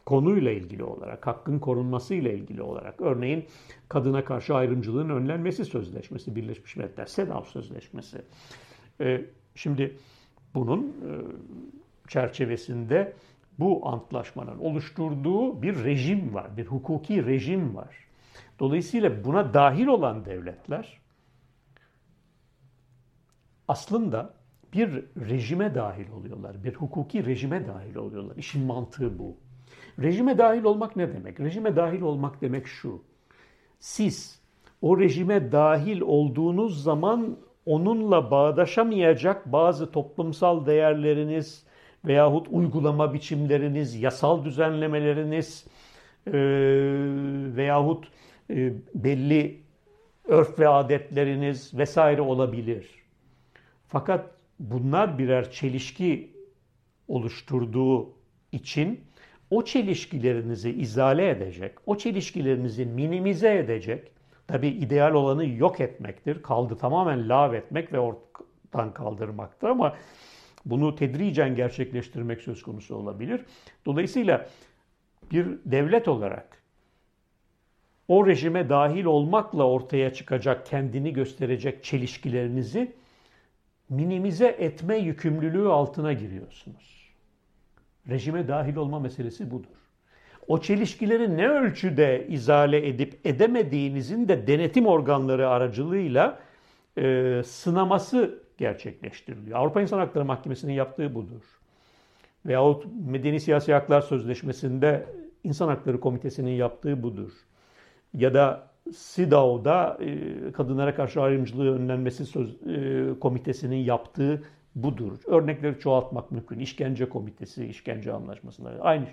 konuyla ilgili olarak, hakkın korunmasıyla ilgili olarak. Örneğin kadına karşı ayrımcılığın önlenmesi sözleşmesi, Birleşmiş Milletler, CEDAW sözleşmesi. E, şimdi... Bunun çerçevesinde bu antlaşmanın oluşturduğu bir rejim var, bir hukuki rejim var. Dolayısıyla buna dahil olan devletler aslında bir rejime dahil oluyorlar, bir hukuki rejime dahil oluyorlar. İşin mantığı bu. Rejime dahil olmak ne demek? Rejime dahil olmak demek şu, siz o rejime dahil olduğunuz zaman onunla bağdaşamayacak bazı toplumsal değerleriniz veyahut uygulama biçimleriniz, yasal düzenlemeleriniz e, veyahut e, belli örf ve adetleriniz vesaire olabilir. Fakat bunlar birer çelişki oluşturduğu için o çelişkilerinizi izale edecek, o çelişkilerinizi minimize edecek, tabi ideal olanı yok etmektir, kaldı tamamen lav etmek ve ortadan kaldırmaktır ama bunu tedricen gerçekleştirmek söz konusu olabilir. Dolayısıyla bir devlet olarak o rejime dahil olmakla ortaya çıkacak, kendini gösterecek çelişkilerinizi minimize etme yükümlülüğü altına giriyorsunuz. Rejime dahil olma meselesi budur. O çelişkileri ne ölçüde izale edip edemediğinizin de denetim organları aracılığıyla e, sınaması gerçekleştiriliyor. Avrupa İnsan Hakları Mahkemesi'nin yaptığı budur. Veyahut Medeni Siyasi Haklar Sözleşmesi'nde İnsan Hakları Komitesi'nin yaptığı budur. Ya da SİDAO'da e, Kadınlara Karşı Ayrımcılığı Önlenmesi Söz, e, Komitesi'nin yaptığı budur. Örnekleri çoğaltmak mümkün. İşkence Komitesi, işkence anlaşmasıları aynı.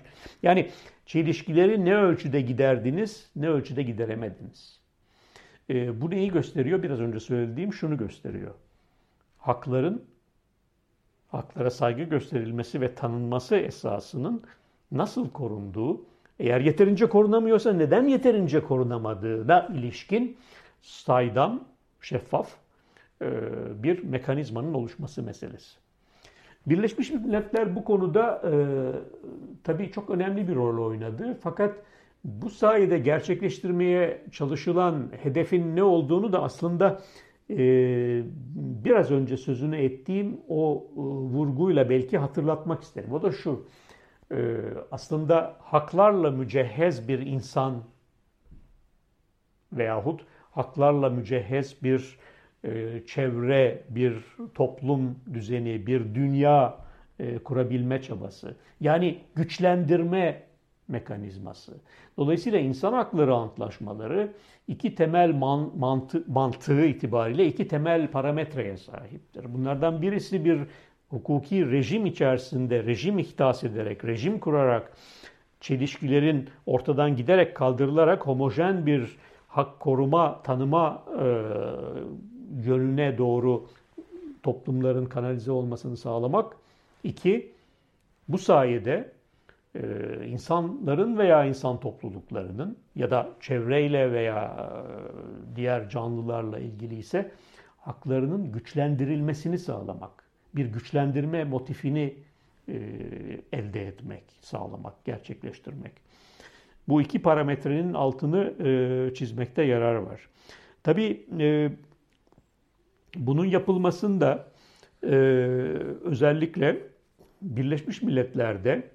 Yani çelişkileri ne ölçüde giderdiniz, ne ölçüde gideremediniz. E, bu neyi gösteriyor? Biraz önce söylediğim şunu gösteriyor. Hakların, haklara saygı gösterilmesi ve tanınması esasının nasıl korunduğu, eğer yeterince korunamıyorsa neden yeterince korunamadığına ilişkin saydam, şeffaf bir mekanizmanın oluşması meselesi. Birleşmiş Milletler bu konuda tabii çok önemli bir rol oynadı. Fakat bu sayede gerçekleştirmeye çalışılan hedefin ne olduğunu da aslında biraz önce sözünü ettiğim o vurguyla belki hatırlatmak isterim. O da şu. Aslında haklarla mücehhez bir insan veyahut haklarla mücehhez bir çevre, bir toplum düzeni, bir dünya kurabilme çabası. Yani güçlendirme mekanizması. Dolayısıyla insan hakları antlaşmaları iki temel man, mantı, mantığı itibariyle iki temel parametreye sahiptir. Bunlardan birisi bir hukuki rejim içerisinde rejim ihdas ederek, rejim kurarak, çelişkilerin ortadan giderek kaldırılarak homojen bir hak koruma, tanıma e, yönüne doğru toplumların kanalize olmasını sağlamak. İki, bu sayede e, insanların veya insan topluluklarının ya da çevreyle veya e, diğer canlılarla ilgili ise haklarının güçlendirilmesini sağlamak. Bir güçlendirme motifini e, elde etmek, sağlamak, gerçekleştirmek. Bu iki parametrenin altını e, çizmekte yarar var. Tabii e, bunun yapılmasında e, özellikle Birleşmiş Milletler'de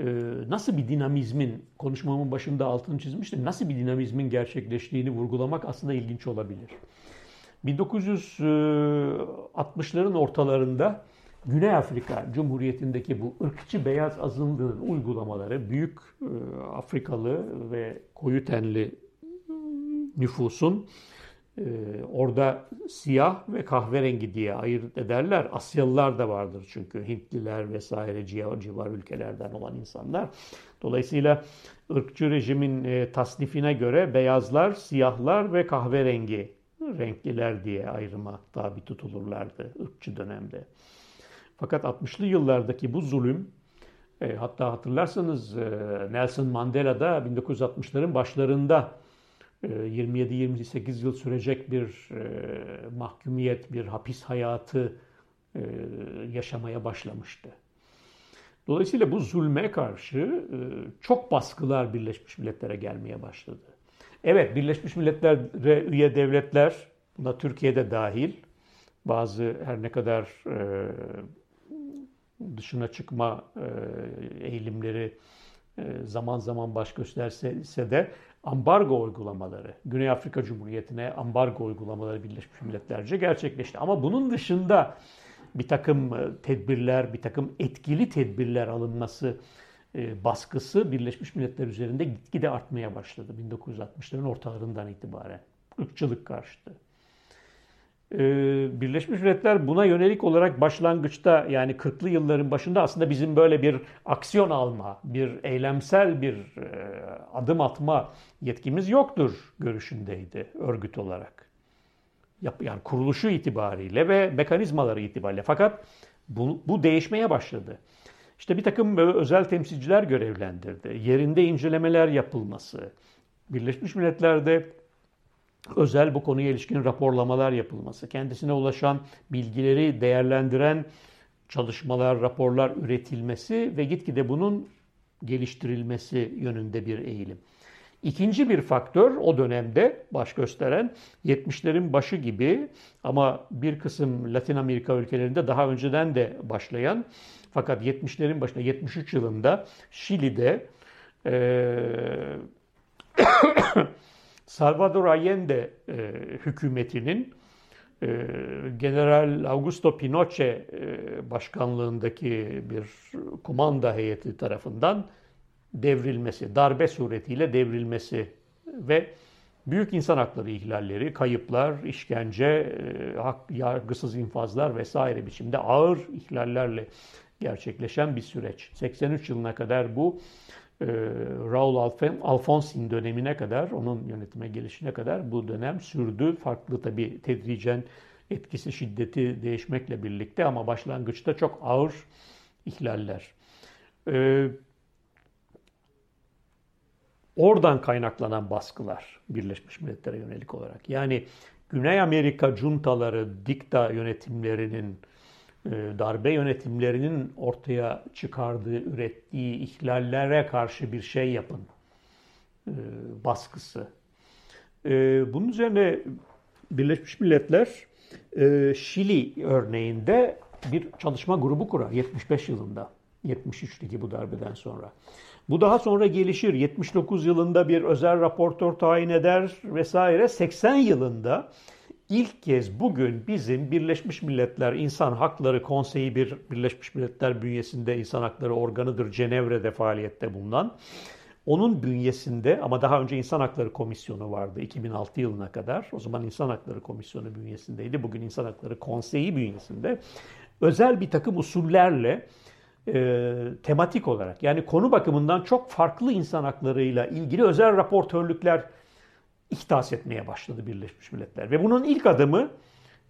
e, nasıl bir dinamizmin, konuşmamın başında altını çizmiştim, nasıl bir dinamizmin gerçekleştiğini vurgulamak aslında ilginç olabilir. bin dokuz yüz altmışların ortalarında Güney Afrika Cumhuriyeti'ndeki bu ırkçı beyaz azınlığın uygulamaları büyük Afrikalı ve koyu tenli nüfusun orada siyah ve kahverengi diye ayırt ederler. Asyalılar da vardır çünkü Hintliler vesaire civar ülkelerden olan insanlar. Dolayısıyla ırkçı rejimin tasnifine göre beyazlar, siyahlar ve kahverengi renkliler diye ayrıma tabi tutulurlardı ırkçı dönemde. Fakat altmışlı yıllardaki bu zulüm, e, hatta hatırlarsanız e, Nelson Mandela da bin dokuz yüz altmışların başlarında e, yirmi yedi yirmi sekiz yıl sürecek bir e, mahkumiyet, bir hapis hayatı e, yaşamaya başlamıştı. Dolayısıyla bu zulme karşı e, çok baskılar Birleşmiş Milletler'e gelmeye başladı. Evet, Birleşmiş Milletler'e üye devletler, buna Türkiye'de dahil, bazı her ne kadar e, dışına çıkma e, eğilimleri e, zaman zaman baş gösterse de ambargo uygulamaları, Güney Afrika Cumhuriyeti'ne ambargo uygulamaları Birleşmiş Milletler'ce gerçekleşti. Ama bunun dışında bir takım tedbirler, bir takım etkili tedbirler alınması baskısı Birleşmiş Milletler üzerinde gitgide artmaya başladı bin dokuz yüz altmışların ortalarından itibaren. Irkçılık karşıtı. Birleşmiş Milletler buna yönelik olarak başlangıçta, yani kırklı yılların başında aslında bizim böyle bir aksiyon alma, bir eylemsel bir adım atma yetkimiz yoktur görüşündeydi örgüt olarak. Yani kuruluşu itibariyle ve mekanizmaları itibariyle. Fakat bu, bu değişmeye başladı. İşte bir takım özel temsilciler görevlendirdi. Yerinde incelemeler yapılması, Birleşmiş Milletler'de özel bu konuya ilişkin raporlamalar yapılması, kendisine ulaşan bilgileri değerlendiren çalışmalar, raporlar üretilmesi ve gitgide bunun geliştirilmesi yönünde bir eğilim. İkinci bir faktör o dönemde baş gösteren yetmişlerin başı gibi ama bir kısım Latin Amerika ülkelerinde daha önceden de başlayan fakat yetmişlerin başında yetmiş üç yılında Şili'de e, Salvador Allende e, hükümetinin e, General Augusto Pinochet e, başkanlığındaki bir komanda heyeti tarafından devrilmesi, darbe suretiyle devrilmesi ve büyük insan hakları ihlalleri, kayıplar, işkence, hak, yargısız infazlar vesaire biçimde ağır ihlallerle gerçekleşen bir süreç. seksen üç yılına kadar bu e, Raul Alfonsin dönemine kadar, onun yönetime gelişine kadar bu dönem sürdü. Farklı tabii tedricen etkisi, şiddeti değişmekle birlikte ama başlangıçta çok ağır ihlaller. E, Oradan kaynaklanan baskılar Birleşmiş Milletler'e yönelik olarak. Yani Güney Amerika juntaları, dikta yönetimlerinin, darbe yönetimlerinin ortaya çıkardığı, ürettiği ihlallere karşı bir şey yapın baskısı. Bunun üzerine Birleşmiş Milletler Şili örneğinde bir çalışma grubu kurar yetmiş beş yılında. yetmiş üçteki bu darbeden sonra. Bu daha sonra gelişir. yetmiş dokuz yılında bir özel raportör tayin eder vesaire. seksen yılında ilk kez bugün bizim Birleşmiş Milletler İnsan Hakları Konseyi, bir Birleşmiş Milletler bünyesinde insan hakları organıdır. Cenevre'de faaliyette bulunan. Onun bünyesinde ama daha önce İnsan Hakları Komisyonu vardı iki bin altı yılına kadar. O zaman İnsan Hakları Komisyonu bünyesindeydi. Bugün İnsan Hakları Konseyi bünyesinde. Özel bir takım usullerle E, tematik olarak yani konu bakımından çok farklı insan haklarıyla ilgili özel raportörlükler ihdas etmeye başladı Birleşmiş Milletler. Ve bunun ilk adımı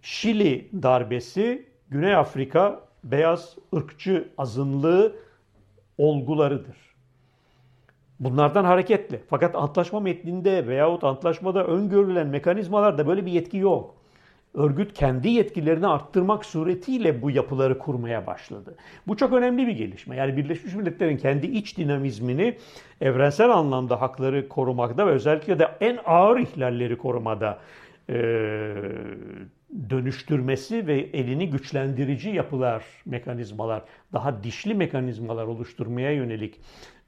Şili darbesi, Güney Afrika beyaz ırkçı azınlığı olgularıdır. Bunlardan hareketle. Fakat antlaşma metninde veyahut antlaşmada öngörülen mekanizmalarda böyle bir yetki yok. Örgüt kendi yetkilerini arttırmak suretiyle bu yapıları kurmaya başladı. Bu çok önemli bir gelişme. Yani Birleşmiş Milletler'in kendi iç dinamizmini evrensel anlamda hakları korumakta ve özellikle de en ağır ihlalleri korumada e, dönüştürmesi ve elini güçlendirici yapılar, mekanizmalar, daha dişli mekanizmalar oluşturmaya yönelik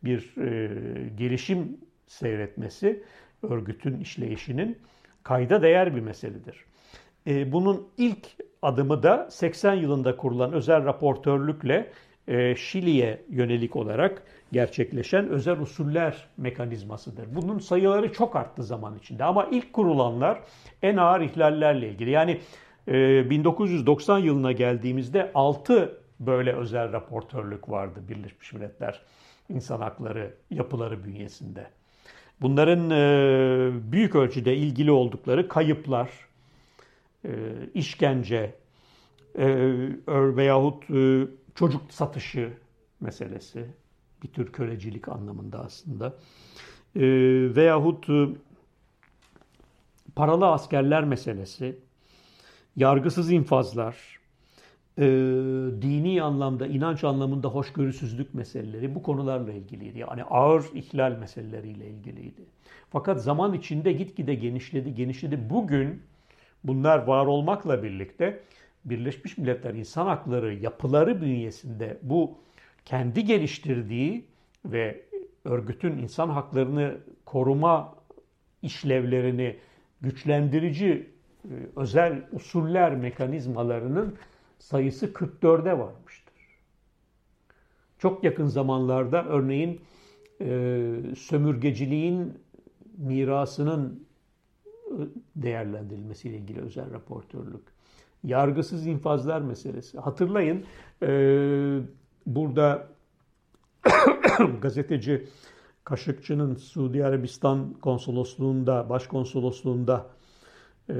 bir e, gelişim seyretmesi örgütün işleyişinin kayda değer bir meseledir. Bunun ilk adımı da seksen yılında kurulan özel raportörlükle Şili'ye yönelik olarak gerçekleşen özel usuller mekanizmasıdır. Bunun sayıları çok arttı zaman içinde ama ilk kurulanlar en ağır ihlallerle ilgili. Yani bin dokuz yüz doksan yılına geldiğimizde altı böyle özel raportörlük vardı Birleşmiş Milletler İnsan Hakları yapıları bünyesinde. Bunların büyük ölçüde ilgili oldukları kayıplar, E, işkence e, ör, veyahut e, çocuk satışı meselesi, bir tür kölecilik anlamında aslında e, veyahut e, paralı askerler meselesi, yargısız infazlar, e, dini anlamda, inanç anlamında hoşgörüsüzlük meseleleri bu konularla ilgiliydi. Yani ağır ihlal meseleleriyle ilgiliydi. Fakat zaman içinde gitgide genişledi, genişledi. Bugün bunlar var olmakla birlikte Birleşmiş Milletler İnsan Hakları yapıları bünyesinde bu kendi geliştirdiği ve örgütün insan haklarını koruma işlevlerini güçlendirici özel usuller mekanizmalarının sayısı kırk dörde varmıştır. Çok yakın zamanlarda örneğin sömürgeciliğin mirasının değerlendirilmesiyle ilgili özel raportörlük. Yargısız infazlar meselesi. Hatırlayın e, burada gazeteci Kaşıkçı'nın Suudi Arabistan konsolosluğunda, başkonsolosluğunda e,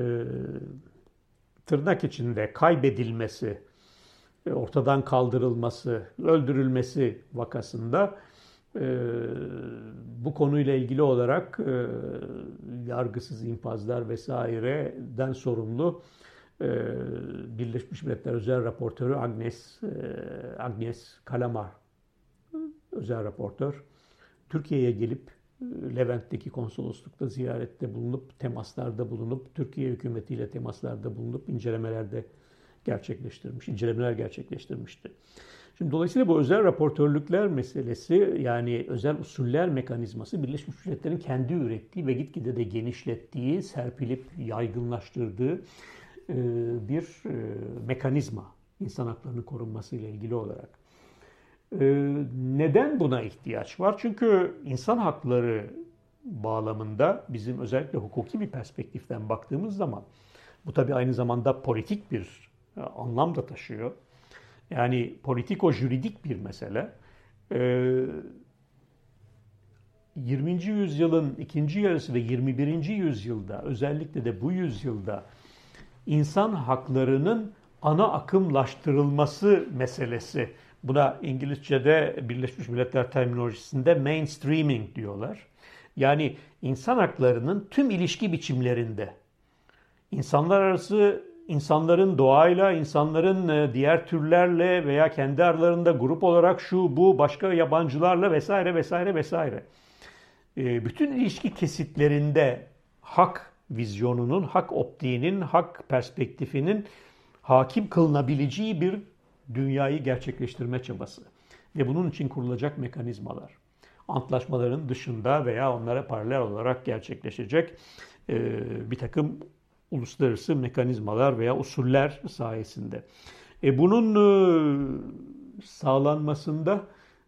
tırnak içinde kaybedilmesi ortadan kaldırılması, öldürülmesi vakasında e, bu konuyla ilgili olarak e, yargısız infazlar vesaireden sorumlu e, Birleşmiş Milletler Özel Raportörü Agnes, e, Agnes Kalamar, özel raportör, Türkiye'ye gelip Levent'teki konsoloslukta ziyarette bulunup, temaslarda bulunup, Türkiye hükümetiyle temaslarda bulunup incelemelerde gerçekleştirmiş, incelemeler gerçekleştirmişti. Şimdi dolayısıyla bu özel raportörlükler meselesi, yani özel usuller mekanizması, Birleşmiş Milletler'in kendi ürettiği ve gitgide de genişlettiği, serpilip yaygınlaştırdığı bir mekanizma insan haklarının korunmasıyla ilgili olarak. Neden buna ihtiyaç var? Çünkü insan hakları bağlamında bizim özellikle hukuki bir perspektiften baktığımız zaman, bu tabii aynı zamanda politik bir anlam da taşıyor. Yani politiko-juridik bir mesele. yirminci yüzyılın ikinci yarısı ve yirmi birinci yüzyılda, özellikle de bu yüzyılda insan haklarının ana akımlaştırılması meselesi. Buna İngilizce'de, Birleşmiş Milletler terminolojisinde mainstreaming diyorlar. Yani insan haklarının tüm ilişki biçimlerinde, insanlar arası, insanların doğayla, insanların diğer türlerle veya kendi aralarında grup olarak şu, bu, başka yabancılarla vesaire vesaire vesaire. Bütün ilişki kesitlerinde hak vizyonunun, hak optiğinin, hak perspektifinin hakim kılınabileceği bir dünyayı gerçekleştirme çabası ve bunun için kurulacak mekanizmalar, antlaşmaların dışında veya onlara paralel olarak gerçekleşecek e, bir takım uluslararası mekanizmalar veya usuller sayesinde. E, bunun e, sağlanmasında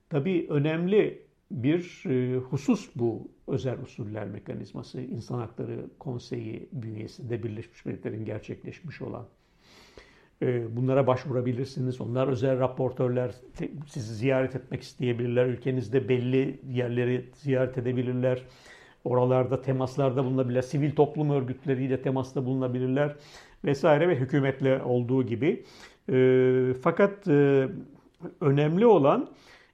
tabii önemli bir e, husus bu özel usuller mekanizması, İnsan Hakları Konseyi bünyesinde Birleşmiş Milletler'in gerçekleşmiş olan. Bunlara başvurabilirsiniz. Onlar özel raportörler, sizi ziyaret etmek isteyebilirler. Ülkenizde belli yerleri ziyaret edebilirler. Oralarda temaslarda bulunabilirler. Sivil toplum örgütleriyle temasta bulunabilirler vesaire ve hükümetle olduğu gibi. Fakat önemli olan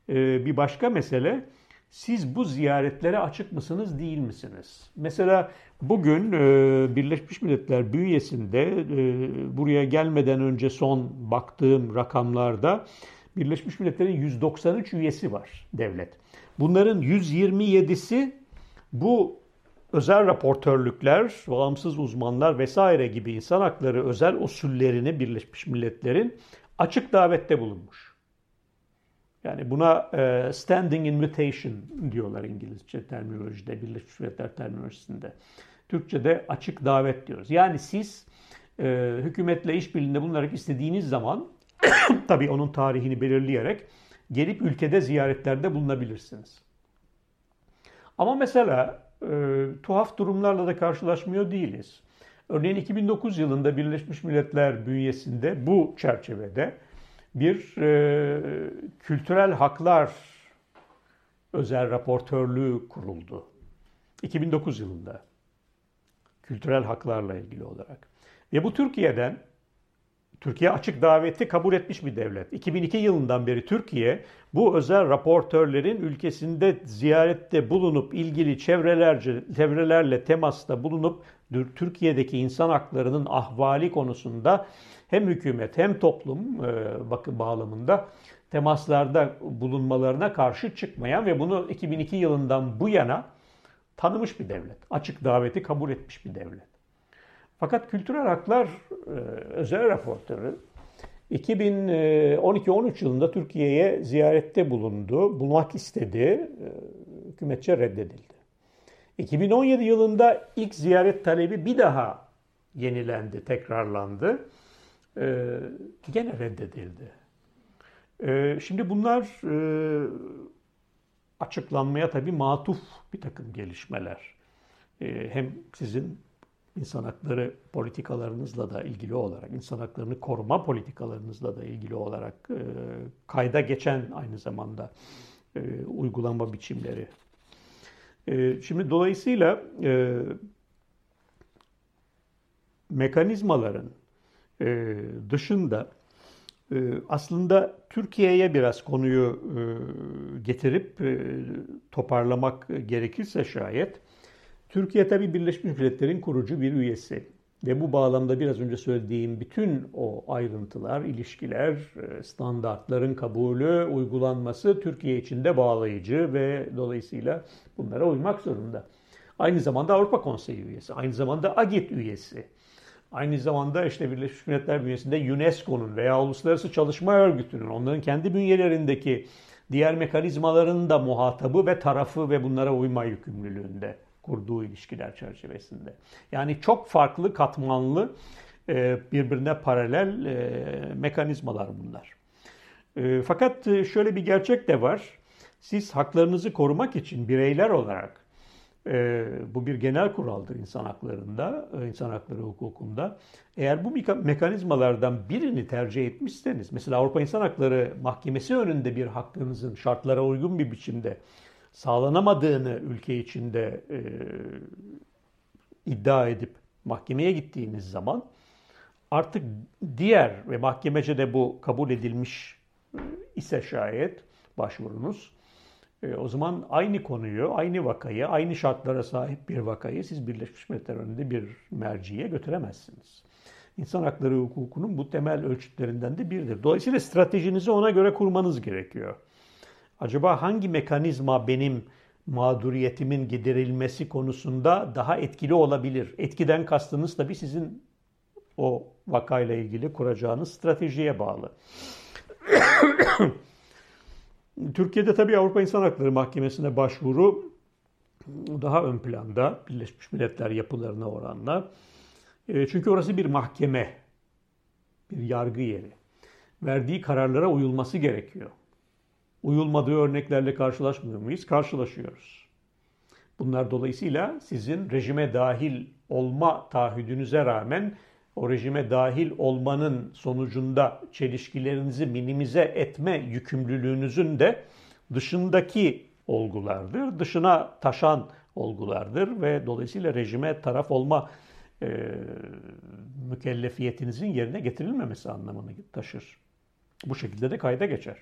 bir başka mesele, siz bu ziyaretlere açık mısınız, değil misiniz? Mesela bugün Birleşmiş Milletler bünyesinde, buraya gelmeden önce son baktığım rakamlarda Birleşmiş Milletler'in yüz doksan üç üyesi var devlet. Bunların yüz yirmi yedisi bu özel raportörlükler, bağımsız uzmanlar vesaire gibi insan hakları özel usullerini Birleşmiş Milletler'in açık davette bulunmuş. Yani buna standing invitation diyorlar İngilizce terminolojide, Birleşmiş Milletler terminolojisinde. Türkçe'de açık davet diyoruz. Yani siz e, hükümetle işbirliğinde bulunarak istediğiniz zaman, tabii onun tarihini belirleyerek gelip ülkede ziyaretlerde bulunabilirsiniz. Ama mesela e, tuhaf durumlarla da karşılaşmıyor değiliz. Örneğin iki bin dokuz yılında Birleşmiş Milletler bünyesinde bu çerçevede bir e, kültürel haklar özel raportörlüğü kuruldu. iki bin dokuz yılında kültürel haklarla ilgili olarak. Ve bu Türkiye'den, Türkiye açık daveti kabul etmiş bir devlet. iki bin iki yılından beri Türkiye bu özel raportörlerin ülkesinde ziyarette bulunup, ilgili çevrelerce, çevrelerle temasta bulunup, Türkiye'deki insan haklarının ahvali konusunda hem hükümet hem toplum bakın bağlamında temaslarda bulunmalarına karşı çıkmayan ve bunu iki bin iki yılından bu yana tanımış bir devlet. Açık daveti kabul etmiş bir devlet. Fakat Kültürel Haklar Özel Raportörü iki bin on iki on üç yılında Türkiye'ye ziyarette bulundu, bulmak istedi, hükümetçe reddedildi. iki bin on yedi yılında ilk ziyaret talebi bir daha yenilendi, tekrarlandı. Ee, gene reddedildi. Ee, şimdi bunlar e, açıklanmaya tabii matuf bir takım gelişmeler. Ee, hem sizin insan hakları politikalarınızla da ilgili olarak, insan haklarını koruma politikalarınızla da ilgili olarak e, kayda geçen aynı zamanda e, uygulama biçimleri. E, şimdi dolayısıyla e, mekanizmaların Ee, dışında Aslında Türkiye'ye biraz konuyu getirip toparlamak gerekirse şayet, Türkiye tabii Birleşmiş Milletler'in kurucu bir üyesi ve bu bağlamda biraz önce söylediğim bütün o ayrıntılar, ilişkiler, standartların kabulü, uygulanması Türkiye için de bağlayıcı ve dolayısıyla bunlara uymak zorunda. Aynı zamanda Avrupa Konseyi üyesi, aynı zamanda AGİT üyesi. Aynı zamanda işte Birleşmiş Milletler bünyesinde UNESCO'nun veya Uluslararası Çalışma Örgütü'nün, onların kendi bünyelerindeki diğer mekanizmaların da muhatabı ve tarafı ve bunlara uyma yükümlülüğünde kurduğu ilişkiler çerçevesinde. Yani çok farklı, katmanlı, birbirine paralel mekanizmalar bunlar. Fakat şöyle bir gerçek de var. Siz haklarınızı korumak için bireyler olarak, Ee, bu bir genel kuraldır insan haklarında, insan hakları hukukunda. Eğer bu mekanizmalardan birini tercih etmişseniz, mesela Avrupa İnsan Hakları Mahkemesi önünde bir hakkınızın şartlara uygun bir biçimde sağlanamadığını ülke içinde e, iddia edip mahkemeye gittiğiniz zaman artık diğer ve mahkemece de bu kabul edilmiş ise şayet başvurunuz, o zaman aynı konuyu, aynı vakayı, aynı şartlara sahip bir vakayı siz Birleşmiş Milletler önünde bir merciye götüremezsiniz. İnsan hakları hukukunun bu temel ölçütlerinden de biridir. Dolayısıyla stratejinizi ona göre kurmanız gerekiyor. Acaba hangi mekanizma benim mağduriyetimin giderilmesi konusunda daha etkili olabilir? Etkiden kastınız tabii sizin o vakayla ilgili kuracağınız stratejiye bağlı. Türkiye'de tabii Avrupa İnsan Hakları Mahkemesi'ne başvuru daha ön planda Birleşmiş Milletler yapılarına oranla. Çünkü orası bir mahkeme, bir yargı yeri. Verdiği kararlara uyulması gerekiyor. Uyulmadığı örneklerle karşılaşmıyor muyuz? Karşılaşıyoruz. Bunlar dolayısıyla sizin rejime dahil olma taahhüdünüze rağmen o rejime dahil olmanın sonucunda çelişkilerinizi minimize etme yükümlülüğünüzün de dışındaki olgulardır, dışına taşan olgulardır ve dolayısıyla rejime taraf olma e, mükellefiyetinizin yerine getirilmemesi anlamını taşır. Bu şekilde de kayda geçer.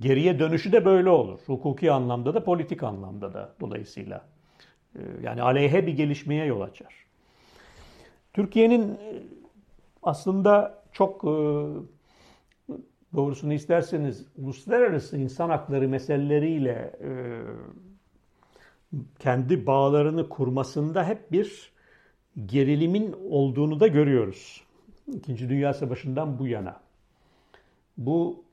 Geriye dönüşü de böyle olur. Hukuki anlamda da, politik anlamda da dolayısıyla. E, yani aleyhe bir gelişmeye yol açar. Türkiye'nin aslında çok doğrusunu isterseniz uluslararası insan hakları meseleleriyle kendi bağlarını kurmasında hep bir gerilimin olduğunu da görüyoruz. İkinci Dünya Savaşı'ndan bu yana. Bu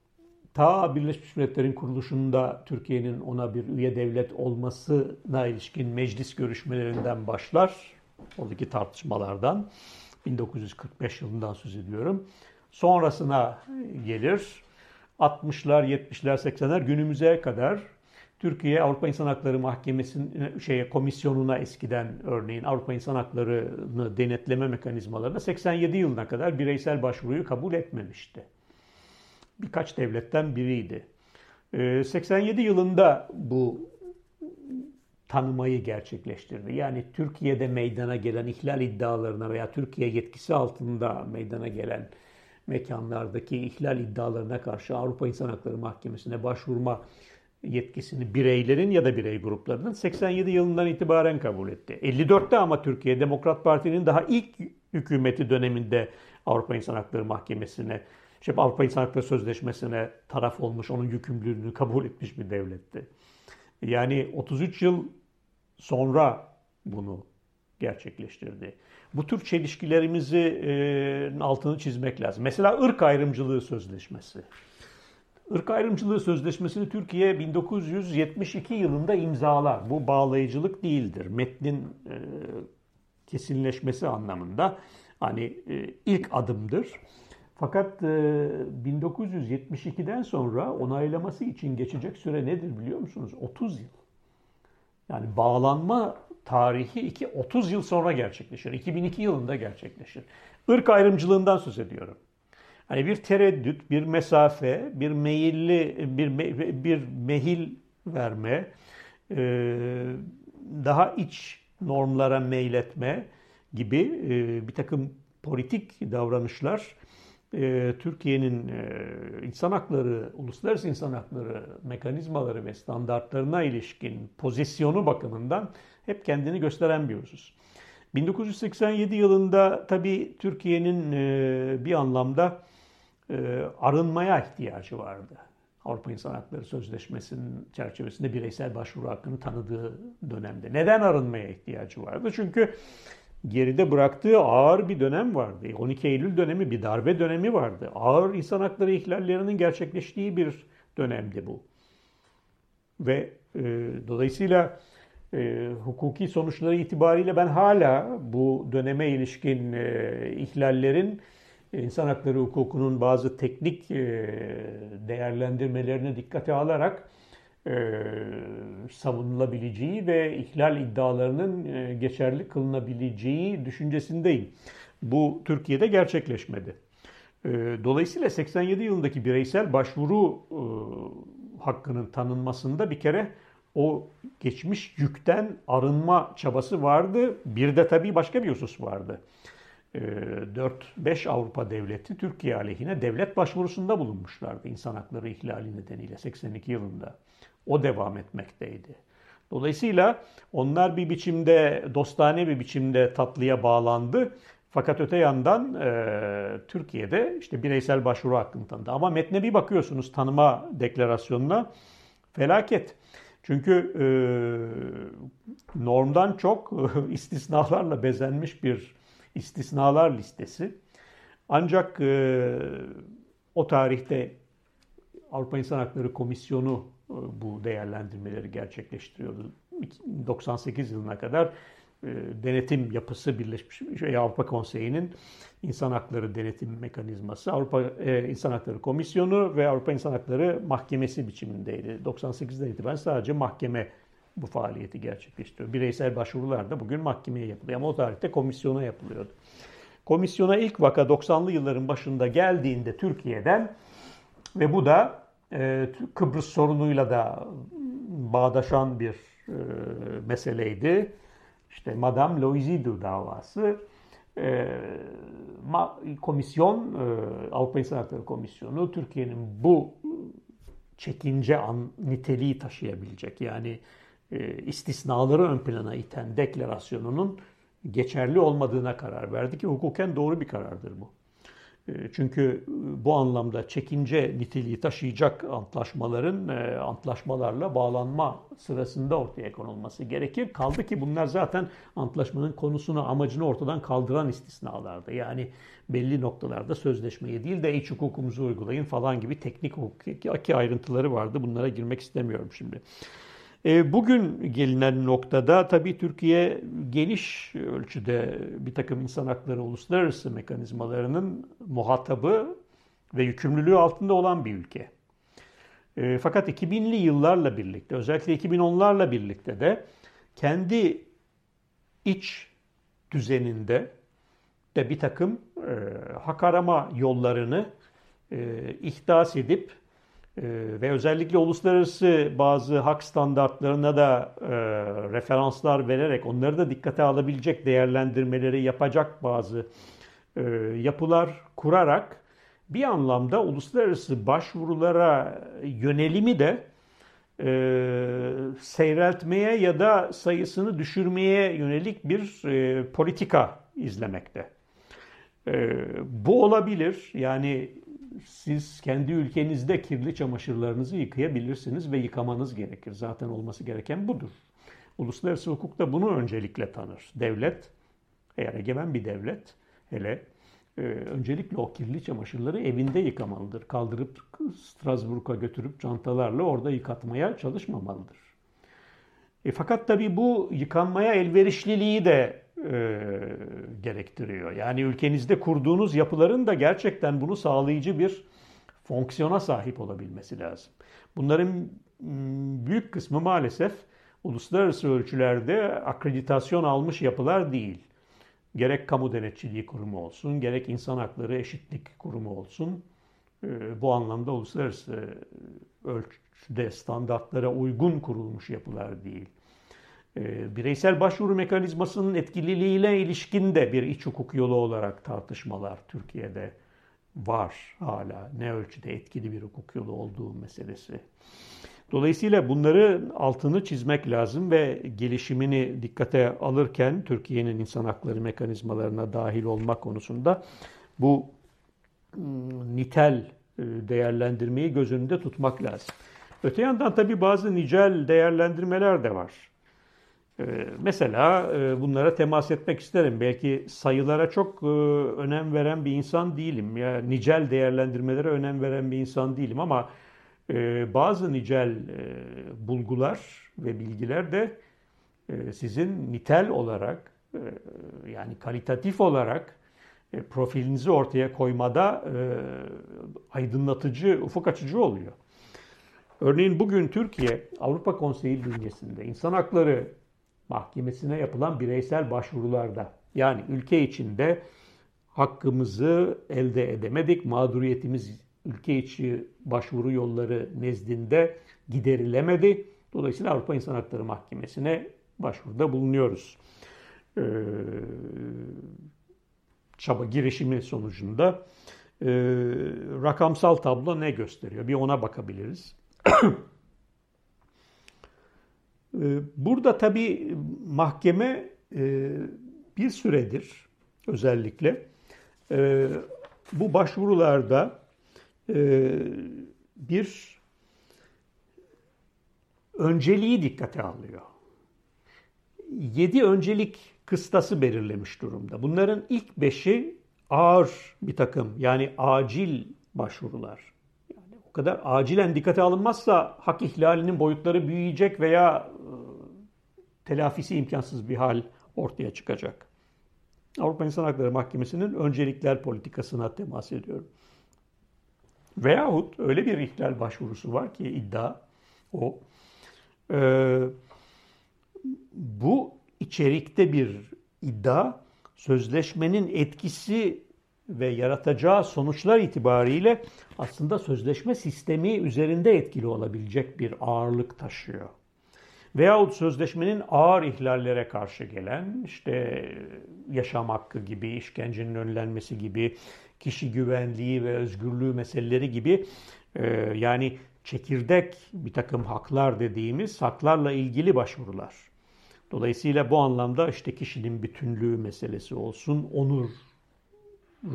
ta Birleşmiş Milletler'in kuruluşunda Türkiye'nin ona bir üye devlet olmasına ilişkin meclis görüşmelerinden başlar. Oradaki tartışmalardan bin dokuz yüz kırk beş yılından söz ediyorum. Sonrasına gelir altmışlar, yetmişler, seksenler günümüze kadar Türkiye Avrupa İnsan Hakları Mahkemesi'nin şeye komisyonuna eskiden örneğin Avrupa İnsan Hakları'nı denetleme mekanizmalarına seksen yedi yılına kadar bireysel başvuruyu kabul etmemişti. Birkaç devletten biriydi. seksen yedi yılında bu tanımayı gerçekleştirdi. Yani Türkiye'de meydana gelen ihlal iddialarına veya Türkiye yetkisi altında meydana gelen mekanlardaki ihlal iddialarına karşı Avrupa İnsan Hakları Mahkemesi'ne başvurma yetkisini bireylerin ya da birey gruplarının seksen yedi yılından itibaren kabul etti. elli dörtte ama Türkiye Demokrat Parti'nin daha ilk hükümeti döneminde Avrupa İnsan Hakları Mahkemesi'ne, işte Avrupa İnsan Hakları Sözleşmesi'ne taraf olmuş, onun yükümlülüğünü kabul etmiş bir devletti. Yani otuz üç yıl sonra bunu gerçekleştirdi. Bu tür çelişkilerimizin altını çizmek lazım. Mesela ırk ayrımcılığı sözleşmesi. Irk ayrımcılığı sözleşmesini Türkiye bin dokuz yüz yetmiş iki yılında imzalar. Bu bağlayıcılık değildir. Metnin kesinleşmesi anlamında hani ilk adımdır. Fakat bin dokuz yüz yetmiş ikiden sonra onaylaması için geçecek süre nedir biliyor musunuz? otuz yıl. Yani bağlanma tarihi iki, otuz yıl sonra gerçekleşir. iki bin iki yılında gerçekleşir. Irk ayrımcılığından söz ediyorum. Hani bir tereddüt, bir mesafe, bir meyilli, bir me, bir mehil verme, daha iç normlara meyletme gibi bir takım politik davranışlar Türkiye'nin insan hakları, uluslararası insan hakları mekanizmaları ve standartlarına ilişkin pozisyonu bakımından hep kendini gösteren bir husus. bin dokuz yüz seksen yedi yılında tabii Türkiye'nin bir anlamda arınmaya ihtiyacı vardı. Avrupa İnsan Hakları Sözleşmesi'nin çerçevesinde bireysel başvuru hakkını tanıdığı dönemde. Neden arınmaya ihtiyacı vardı? Çünkü geride bıraktığı ağır bir dönem vardı. on iki Eylül dönemi, bir darbe dönemi vardı. Ağır insan hakları ihlallerinin gerçekleştiği bir dönemdi bu. Ve e, dolayısıyla e, hukuki sonuçları itibariyle ben hala bu döneme ilişkin e, ihlallerin İnsan hakları hukukunun bazı teknik değerlendirmelerine dikkate alarak savunulabileceği ve ihlal iddialarının geçerli kılınabileceği düşüncesindeyim. Bu Türkiye'de gerçekleşmedi. Dolayısıyla seksen yedi yılındaki bireysel başvuru hakkının tanınmasında bir kere o geçmiş yükten arınma çabası vardı. Bir de tabii başka bir husus vardı. dört beş Avrupa devleti Türkiye aleyhine devlet başvurusunda bulunmuşlardı insan hakları ihlali nedeniyle seksen iki yılında. O devam etmekteydi. Dolayısıyla onlar bir biçimde, dostane bir biçimde tatlıya bağlandı. Fakat öte yandan e, Türkiye'de işte bireysel başvuru hakkını tanıdı. Ama metne bir bakıyorsunuz tanıma deklarasyonuna, felaket. Çünkü e, normdan çok istisnalarla bezenmiş bir İstisnalar listesi. Ancak e, o tarihte Avrupa İnsan Hakları Komisyonu e, bu değerlendirmeleri gerçekleştiriyordu. doksan sekiz yılına kadar e, denetim yapısı Birleşmiş şey, Avrupa Konseyi'nin İnsan Hakları Denetim Mekanizması, Avrupa e, İnsan Hakları Komisyonu ve Avrupa İnsan Hakları Mahkemesi biçimindeydi. doksan sekizden itibaren sadece mahkeme bu faaliyeti gerçekleştiriyor. Bireysel başvurular da bugün mahkemeye yapılıyor ama o tarihte komisyona yapılıyordu. Komisyona ilk vaka doksanlı yılların başında geldiğinde Türkiye'den ve bu da e, Kıbrıs sorunuyla da bağdaşan bir e, meseleydi. İşte Madame Loizidu davası. E, ma, komisyon, e, Avrupa İnsan Hakları Komisyonu Türkiye'nin bu çekince an, niteliği taşıyabilecek, yani istisnaları ön plana iten deklarasyonunun geçerli olmadığına karar verdi ki hukuken doğru bir karardır bu. Çünkü bu anlamda çekince niteliği taşıyacak antlaşmaların antlaşmalarla bağlanma sırasında ortaya konulması gerekir. Kaldı ki bunlar zaten antlaşmanın konusunu, amacını ortadan kaldıran istisnalardı. Yani belli noktalarda sözleşmeye değil de iç hukukumuzu uygulayın falan gibi teknik hukuki ayrıntıları vardı. Bunlara girmek istemiyorum şimdi. Bugün gelinen noktada tabii Türkiye geniş ölçüde bir takım insan hakları uluslararası mekanizmalarının muhatabı ve yükümlülüğü altında olan bir ülke. Fakat iki binli yıllarla birlikte, özellikle iki bin onlarla birlikte de kendi iç düzeninde de bir takım hak arama yollarını ihdas edip ve özellikle uluslararası bazı hak standartlarına da e, referanslar vererek onları da dikkate alabilecek değerlendirmeleri yapacak bazı e, yapılar kurarak bir anlamda uluslararası başvurulara yönelimi de e, seyreltmeye ya da sayısını düşürmeye yönelik bir e, politika izlemekte. E, bu olabilir. Yani siz kendi ülkenizde kirli çamaşırlarınızı yıkayabilirsiniz ve yıkamanız gerekir. Zaten olması gereken budur. Uluslararası hukuk da bunu öncelikle tanır. Devlet, eğer egemen bir devlet, hele e, öncelikle o kirli çamaşırları evinde yıkamalıdır. Kaldırıp Strasbourg'a götürüp çantalarla orada yıkatmaya çalışmamalıdır. E, fakat tabii bu yıkanmaya elverişliliği de E, gerektiriyor. Yani ülkenizde kurduğunuz yapıların da gerçekten bunu sağlayıcı bir fonksiyona sahip olabilmesi lazım. Bunların büyük kısmı maalesef uluslararası ölçülerde akreditasyon almış yapılar değil. Gerek Kamu Denetçiliği Kurumu olsun, gerek İnsan Hakları Eşitlik Kurumu olsun. E, bu anlamda uluslararası ölçüde standartlara uygun kurulmuş yapılar değil. Bireysel başvuru mekanizmasının etkililiğiyle ilişkin de bir iç hukuk yolu olarak tartışmalar Türkiye'de var hala. Ne ölçüde etkili bir hukuk yolu olduğu meselesi. Dolayısıyla bunları altını çizmek lazım ve gelişimini dikkate alırken Türkiye'nin insan hakları mekanizmalarına dahil olma konusunda bu nitel değerlendirmeyi göz önünde tutmak lazım. Öte yandan tabii bazı nicel değerlendirmeler de var. Mesela bunlara temas etmek isterim. Belki sayılara çok önem veren bir insan değilim. Ya nicel değerlendirmelere önem veren bir insan değilim ama bazı nicel bulgular ve bilgiler de sizin nitel olarak, yani kalitatif olarak profilinizi ortaya koymada aydınlatıcı, ufuk açıcı oluyor. Örneğin bugün Türkiye Avrupa Konseyi bünyesinde insan hakları Mahkemesi'ne yapılan bireysel başvurularda, yani ülke içinde hakkımızı elde edemedik, mağduriyetimiz ülke içi başvuru yolları nezdinde giderilemedi. Dolayısıyla Avrupa İnsan Hakları Mahkemesi'ne başvuruda bulunuyoruz. Ee, çaba girişimi sonucunda e, rakamsal tablo ne gösteriyor? Bir ona bakabiliriz. Burada tabii mahkeme bir süredir özellikle bu başvurularda bir önceliği dikkate alıyor. Yedi öncelik kıstası belirlemiş durumda. Bunların ilk beşi ağır bir takım, yani acil başvurular. Yani o kadar acilen dikkate alınmazsa hak ihlalinin boyutları büyüyecek veya telafisi imkansız bir hal ortaya çıkacak. Avrupa İnsan Hakları Mahkemesi'nin öncelikler politikasına temas ediyorum. Veyahut öyle bir ihlal başvurusu var ki iddia o. Ee, bu içerikte bir iddia sözleşmenin etkisi ve yaratacağı sonuçlar itibariyle aslında sözleşme sistemi üzerinde etkili olabilecek bir ağırlık taşıyor. Veyahut sözleşmenin ağır ihlallere karşı gelen, işte yaşam hakkı gibi, işkencenin önlenmesi gibi, kişi güvenliği ve özgürlüğü meseleleri gibi e, yani çekirdek bir takım haklar dediğimiz haklarla ilgili başvurular. Dolayısıyla bu anlamda işte kişinin bütünlüğü meselesi olsun, onuru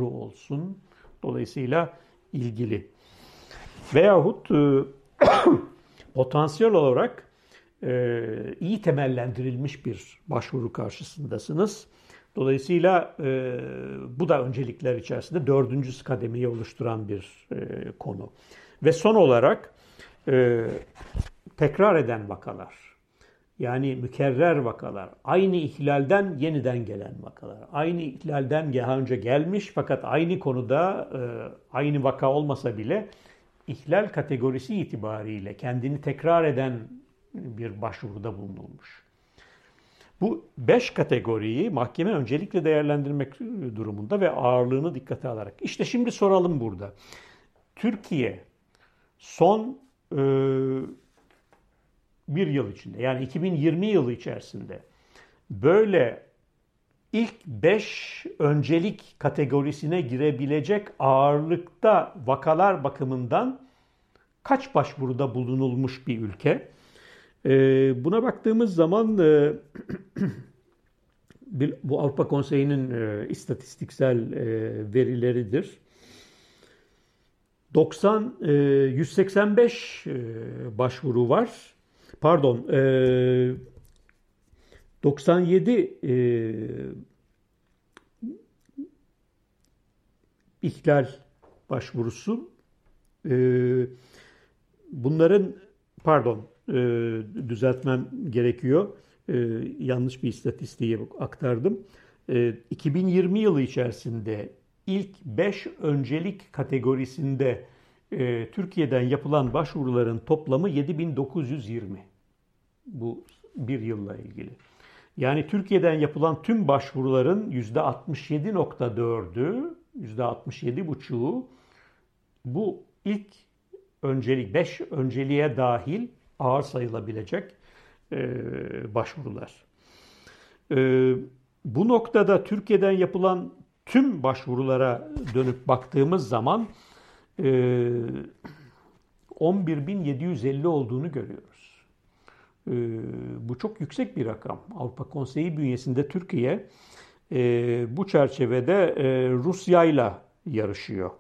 olsun, dolayısıyla ilgili. Veyahut e, potansiyel olarak iyi temellendirilmiş bir başvuru karşısındasınız. Dolayısıyla bu da öncelikler içerisinde dördüncü kademeyi oluşturan bir konu. Ve son olarak tekrar eden vakalar, yani mükerrer vakalar, aynı ihlalden yeniden gelen vakalar, aynı ihlalden daha önce gelmiş fakat aynı konuda aynı vaka olmasa bile ihlal kategorisi itibariyle kendini tekrar eden bir başvuruda bulunulmuş. Bu beş kategoriyi mahkeme öncelikle değerlendirmek durumunda ve ağırlığını dikkate alarak. İşte şimdi soralım burada. Türkiye son e, bir yıl içinde, yani iki bin yirmi yılı içerisinde böyle ilk beş öncelik kategorisine girebilecek ağırlıkta vakalar bakımından kaç başvuruda bulunulmuş bir ülke? Buna baktığımız zaman bu Avrupa Konseyi'nin istatistiksel verileridir. doksan, yüz seksen beş başvuru var. Pardon, doksan yedi ihlal başvurusu. Bunların, pardon, düzeltmem gerekiyor. Yanlış bir istatistiği aktardım. iki bin yirmi yılı içerisinde ilk beş öncelik kategorisinde Türkiye'den yapılan başvuruların toplamı yedi bin dokuz yüz yirmi. Bu bir yılla ilgili. Yani Türkiye'den yapılan tüm başvuruların yüzde altmış yedi nokta dördü, yüzde altmış yedi buçuğu bu ilk öncelik, beş önceliğe dahil ağır sayılabilecek e, başvurular. E, bu noktada Türkiye'den yapılan tüm başvurulara dönüp baktığımız zaman e, on bir bin yedi yüz elli olduğunu görüyoruz. E, bu çok yüksek bir rakam. Avrupa Konseyi bünyesinde Türkiye e, bu çerçevede e, Rusya'yla yarışıyor.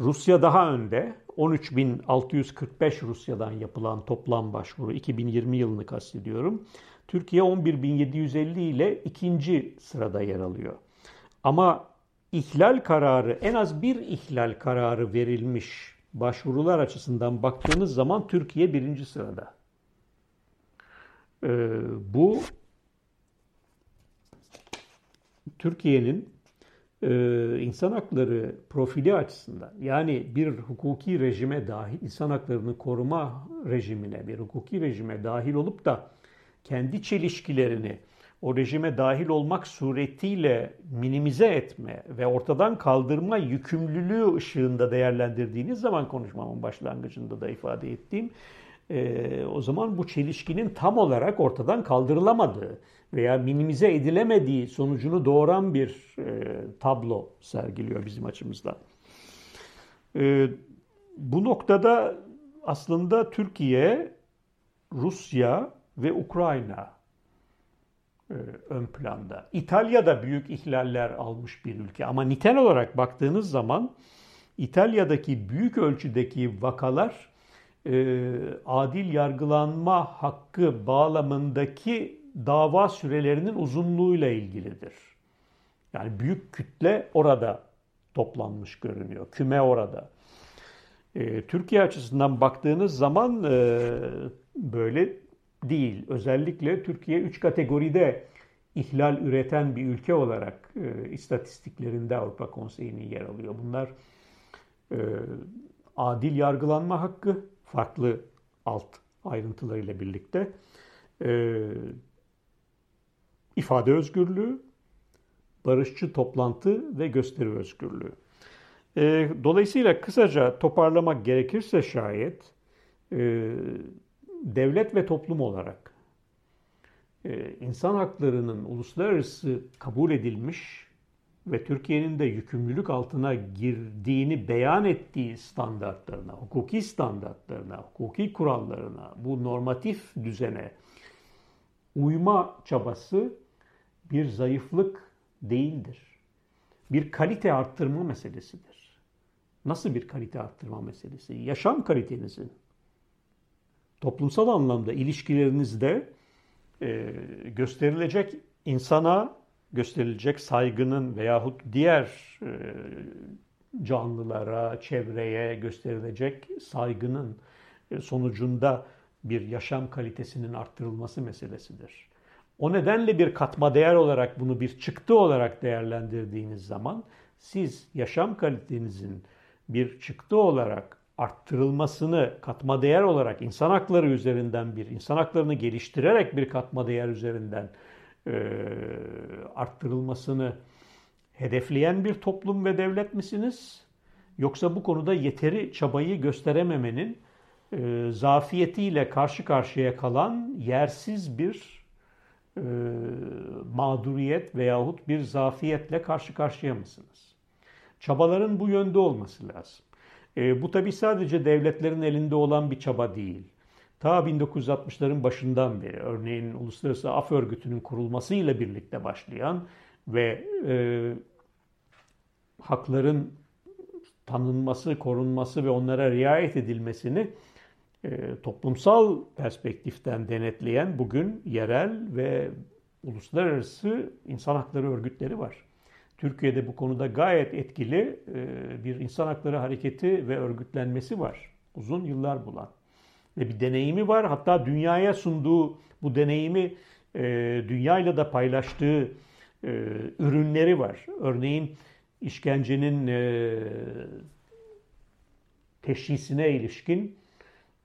Rusya daha önde. on üç bin altı yüz kırk beş Rusya'dan yapılan toplam başvuru, iki bin yirmi yılını kastediyorum. Türkiye on bir bin yedi yüz elli ile ikinci sırada yer alıyor. Ama ihlal kararı, en az bir ihlal kararı verilmiş başvurular açısından baktığınız zaman Türkiye birinci sırada. Ee, bu Türkiye'nin Ee, insan hakları profili açısından, yani bir hukuki rejime dahil, insan haklarını koruma rejimine, bir hukuki rejime dahil olup da kendi çelişkilerini o rejime dahil olmak suretiyle minimize etme ve ortadan kaldırma yükümlülüğü ışığında değerlendirdiğiniz zaman, konuşmamın başlangıcında da ifade ettiğim, Ee, o zaman bu çelişkinin tam olarak ortadan kaldırılamadığı veya minimize edilemediği sonucunu doğuran bir e, tablo sergiliyor bizim açımızdan. Ee, bu noktada aslında Türkiye, Rusya ve Ukrayna e, ön planda. İtalya'da büyük ihlaller almış bir ülke ama nitel olarak baktığınız zaman İtalya'daki büyük ölçüdeki vakalar adil yargılanma hakkı bağlamındaki dava sürelerinin uzunluğuyla ilgilidir. Yani büyük kütle orada toplanmış görünüyor. Küme orada. Türkiye açısından baktığınız zaman böyle değil. Özellikle Türkiye üç kategoride ihlal üreten bir ülke olarak istatistiklerinde Avrupa Konseyi'nin yer alıyor. Bunlar adil yargılanma hakkı, farklı alt ayrıntılarıyla birlikte e, ifade özgürlüğü, barışçı toplantı ve gösteri özgürlüğü. E, dolayısıyla kısaca toparlamak gerekirse şayet e, devlet ve toplum olarak e, insan haklarının uluslararası kabul edilmiş ve Türkiye'nin de yükümlülük altına girdiğini beyan ettiği standartlarına, hukuki standartlarına, hukuki kurallarına, bu normatif düzene uyma çabası bir zayıflık değildir. Bir kalite arttırma meselesidir. Nasıl bir kalite arttırma meselesi? Yaşam kalitenizin, toplumsal anlamda ilişkilerinizde e, gösterilecek insana, gösterilecek saygının veyahut diğer canlılara, çevreye gösterilecek saygının sonucunda bir yaşam kalitesinin arttırılması meselesidir. O nedenle bir katma değer olarak bunu bir çıktı olarak değerlendirdiğiniz zaman siz yaşam kalitenizin bir çıktı olarak arttırılmasını katma değer olarak insan hakları üzerinden bir, insan haklarını geliştirerek bir katma değer üzerinden arttırılmasını hedefleyen bir toplum ve devlet misiniz? Yoksa bu konuda yeteri çabayı gösterememenin e, zafiyetiyle karşı karşıya kalan yersiz bir e, mağduriyet veyahut bir zafiyetle karşı karşıya mısınız? Çabaların bu yönde olması lazım. E, bu tabii sadece devletlerin elinde olan bir çaba değil. Ta bin dokuz yüz altmışların başından beri, örneğin Uluslararası Af Örgütü'nün kurulmasıyla birlikte başlayan ve e, hakların tanınması, korunması ve onlara riayet edilmesini e, toplumsal perspektiften denetleyen bugün yerel ve uluslararası insan hakları örgütleri var. Türkiye'de bu konuda gayet etkili e, bir insan hakları hareketi ve örgütlenmesi var. Uzun yıllar bulan. Ve bir deneyimi var. Hatta dünyaya sunduğu, bu deneyimi e, dünyayla da paylaştığı e, ürünleri var. Örneğin işkencenin e, teşhisine ilişkin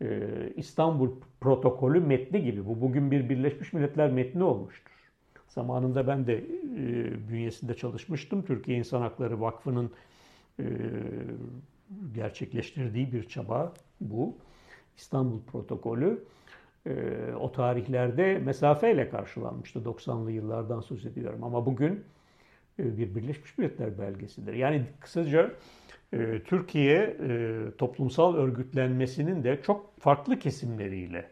e, İstanbul Protokolü metni gibi. Bu bugün bir Birleşmiş Milletler metni olmuştur. Zamanında ben de e, bünyesinde çalışmıştım. Türkiye İnsan Hakları Vakfı'nın e, gerçekleştirdiği bir çaba bu. İstanbul Protokolü e, o tarihlerde mesafeyle karşılanmıştı. doksanlı yıllardan söz ediyorum. Ama bugün e, bir Birleşmiş Milletler belgesidir. Yani kısaca Türkiye toplumsal örgütlenmesinin de çok farklı kesimleriyle,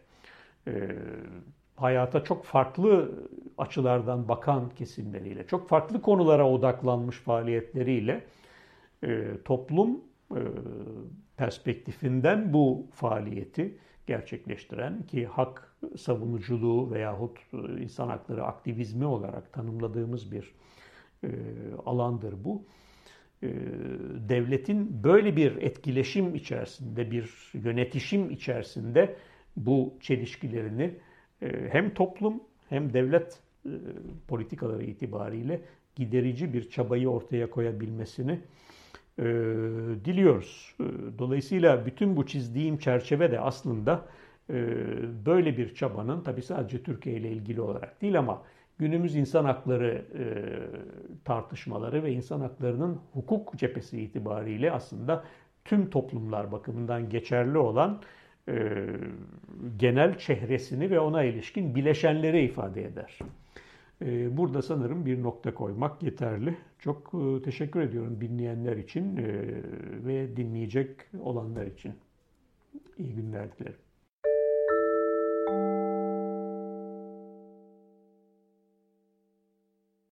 hayata çok farklı açılardan bakan kesimleriyle, çok farklı konulara odaklanmış faaliyetleriyle toplum perspektifinden bu faaliyeti gerçekleştiren ki hak savunuculuğu veyahut insan hakları aktivizmi olarak tanımladığımız bir alandır bu. Devletin böyle bir etkileşim içerisinde, bir yönetişim içerisinde bu çelişkilerini hem toplum hem devlet politikaları itibariyle giderici bir çabayı ortaya koyabilmesini diliyoruz. Dolayısıyla bütün bu çizdiğim çerçeve de aslında böyle bir çabanın, tabii sadece Türkiye ile ilgili olarak değil ama günümüz insan hakları tartışmaları ve insan haklarının hukuk cephesi itibariyle aslında tüm toplumlar bakımından geçerli olan genel çehresini ve ona ilişkin bileşenleri ifade eder. Burada sanırım bir nokta koymak yeterli. Çok teşekkür ediyorum dinleyenler için ve dinleyecek olanlar için. İyi günler dilerim.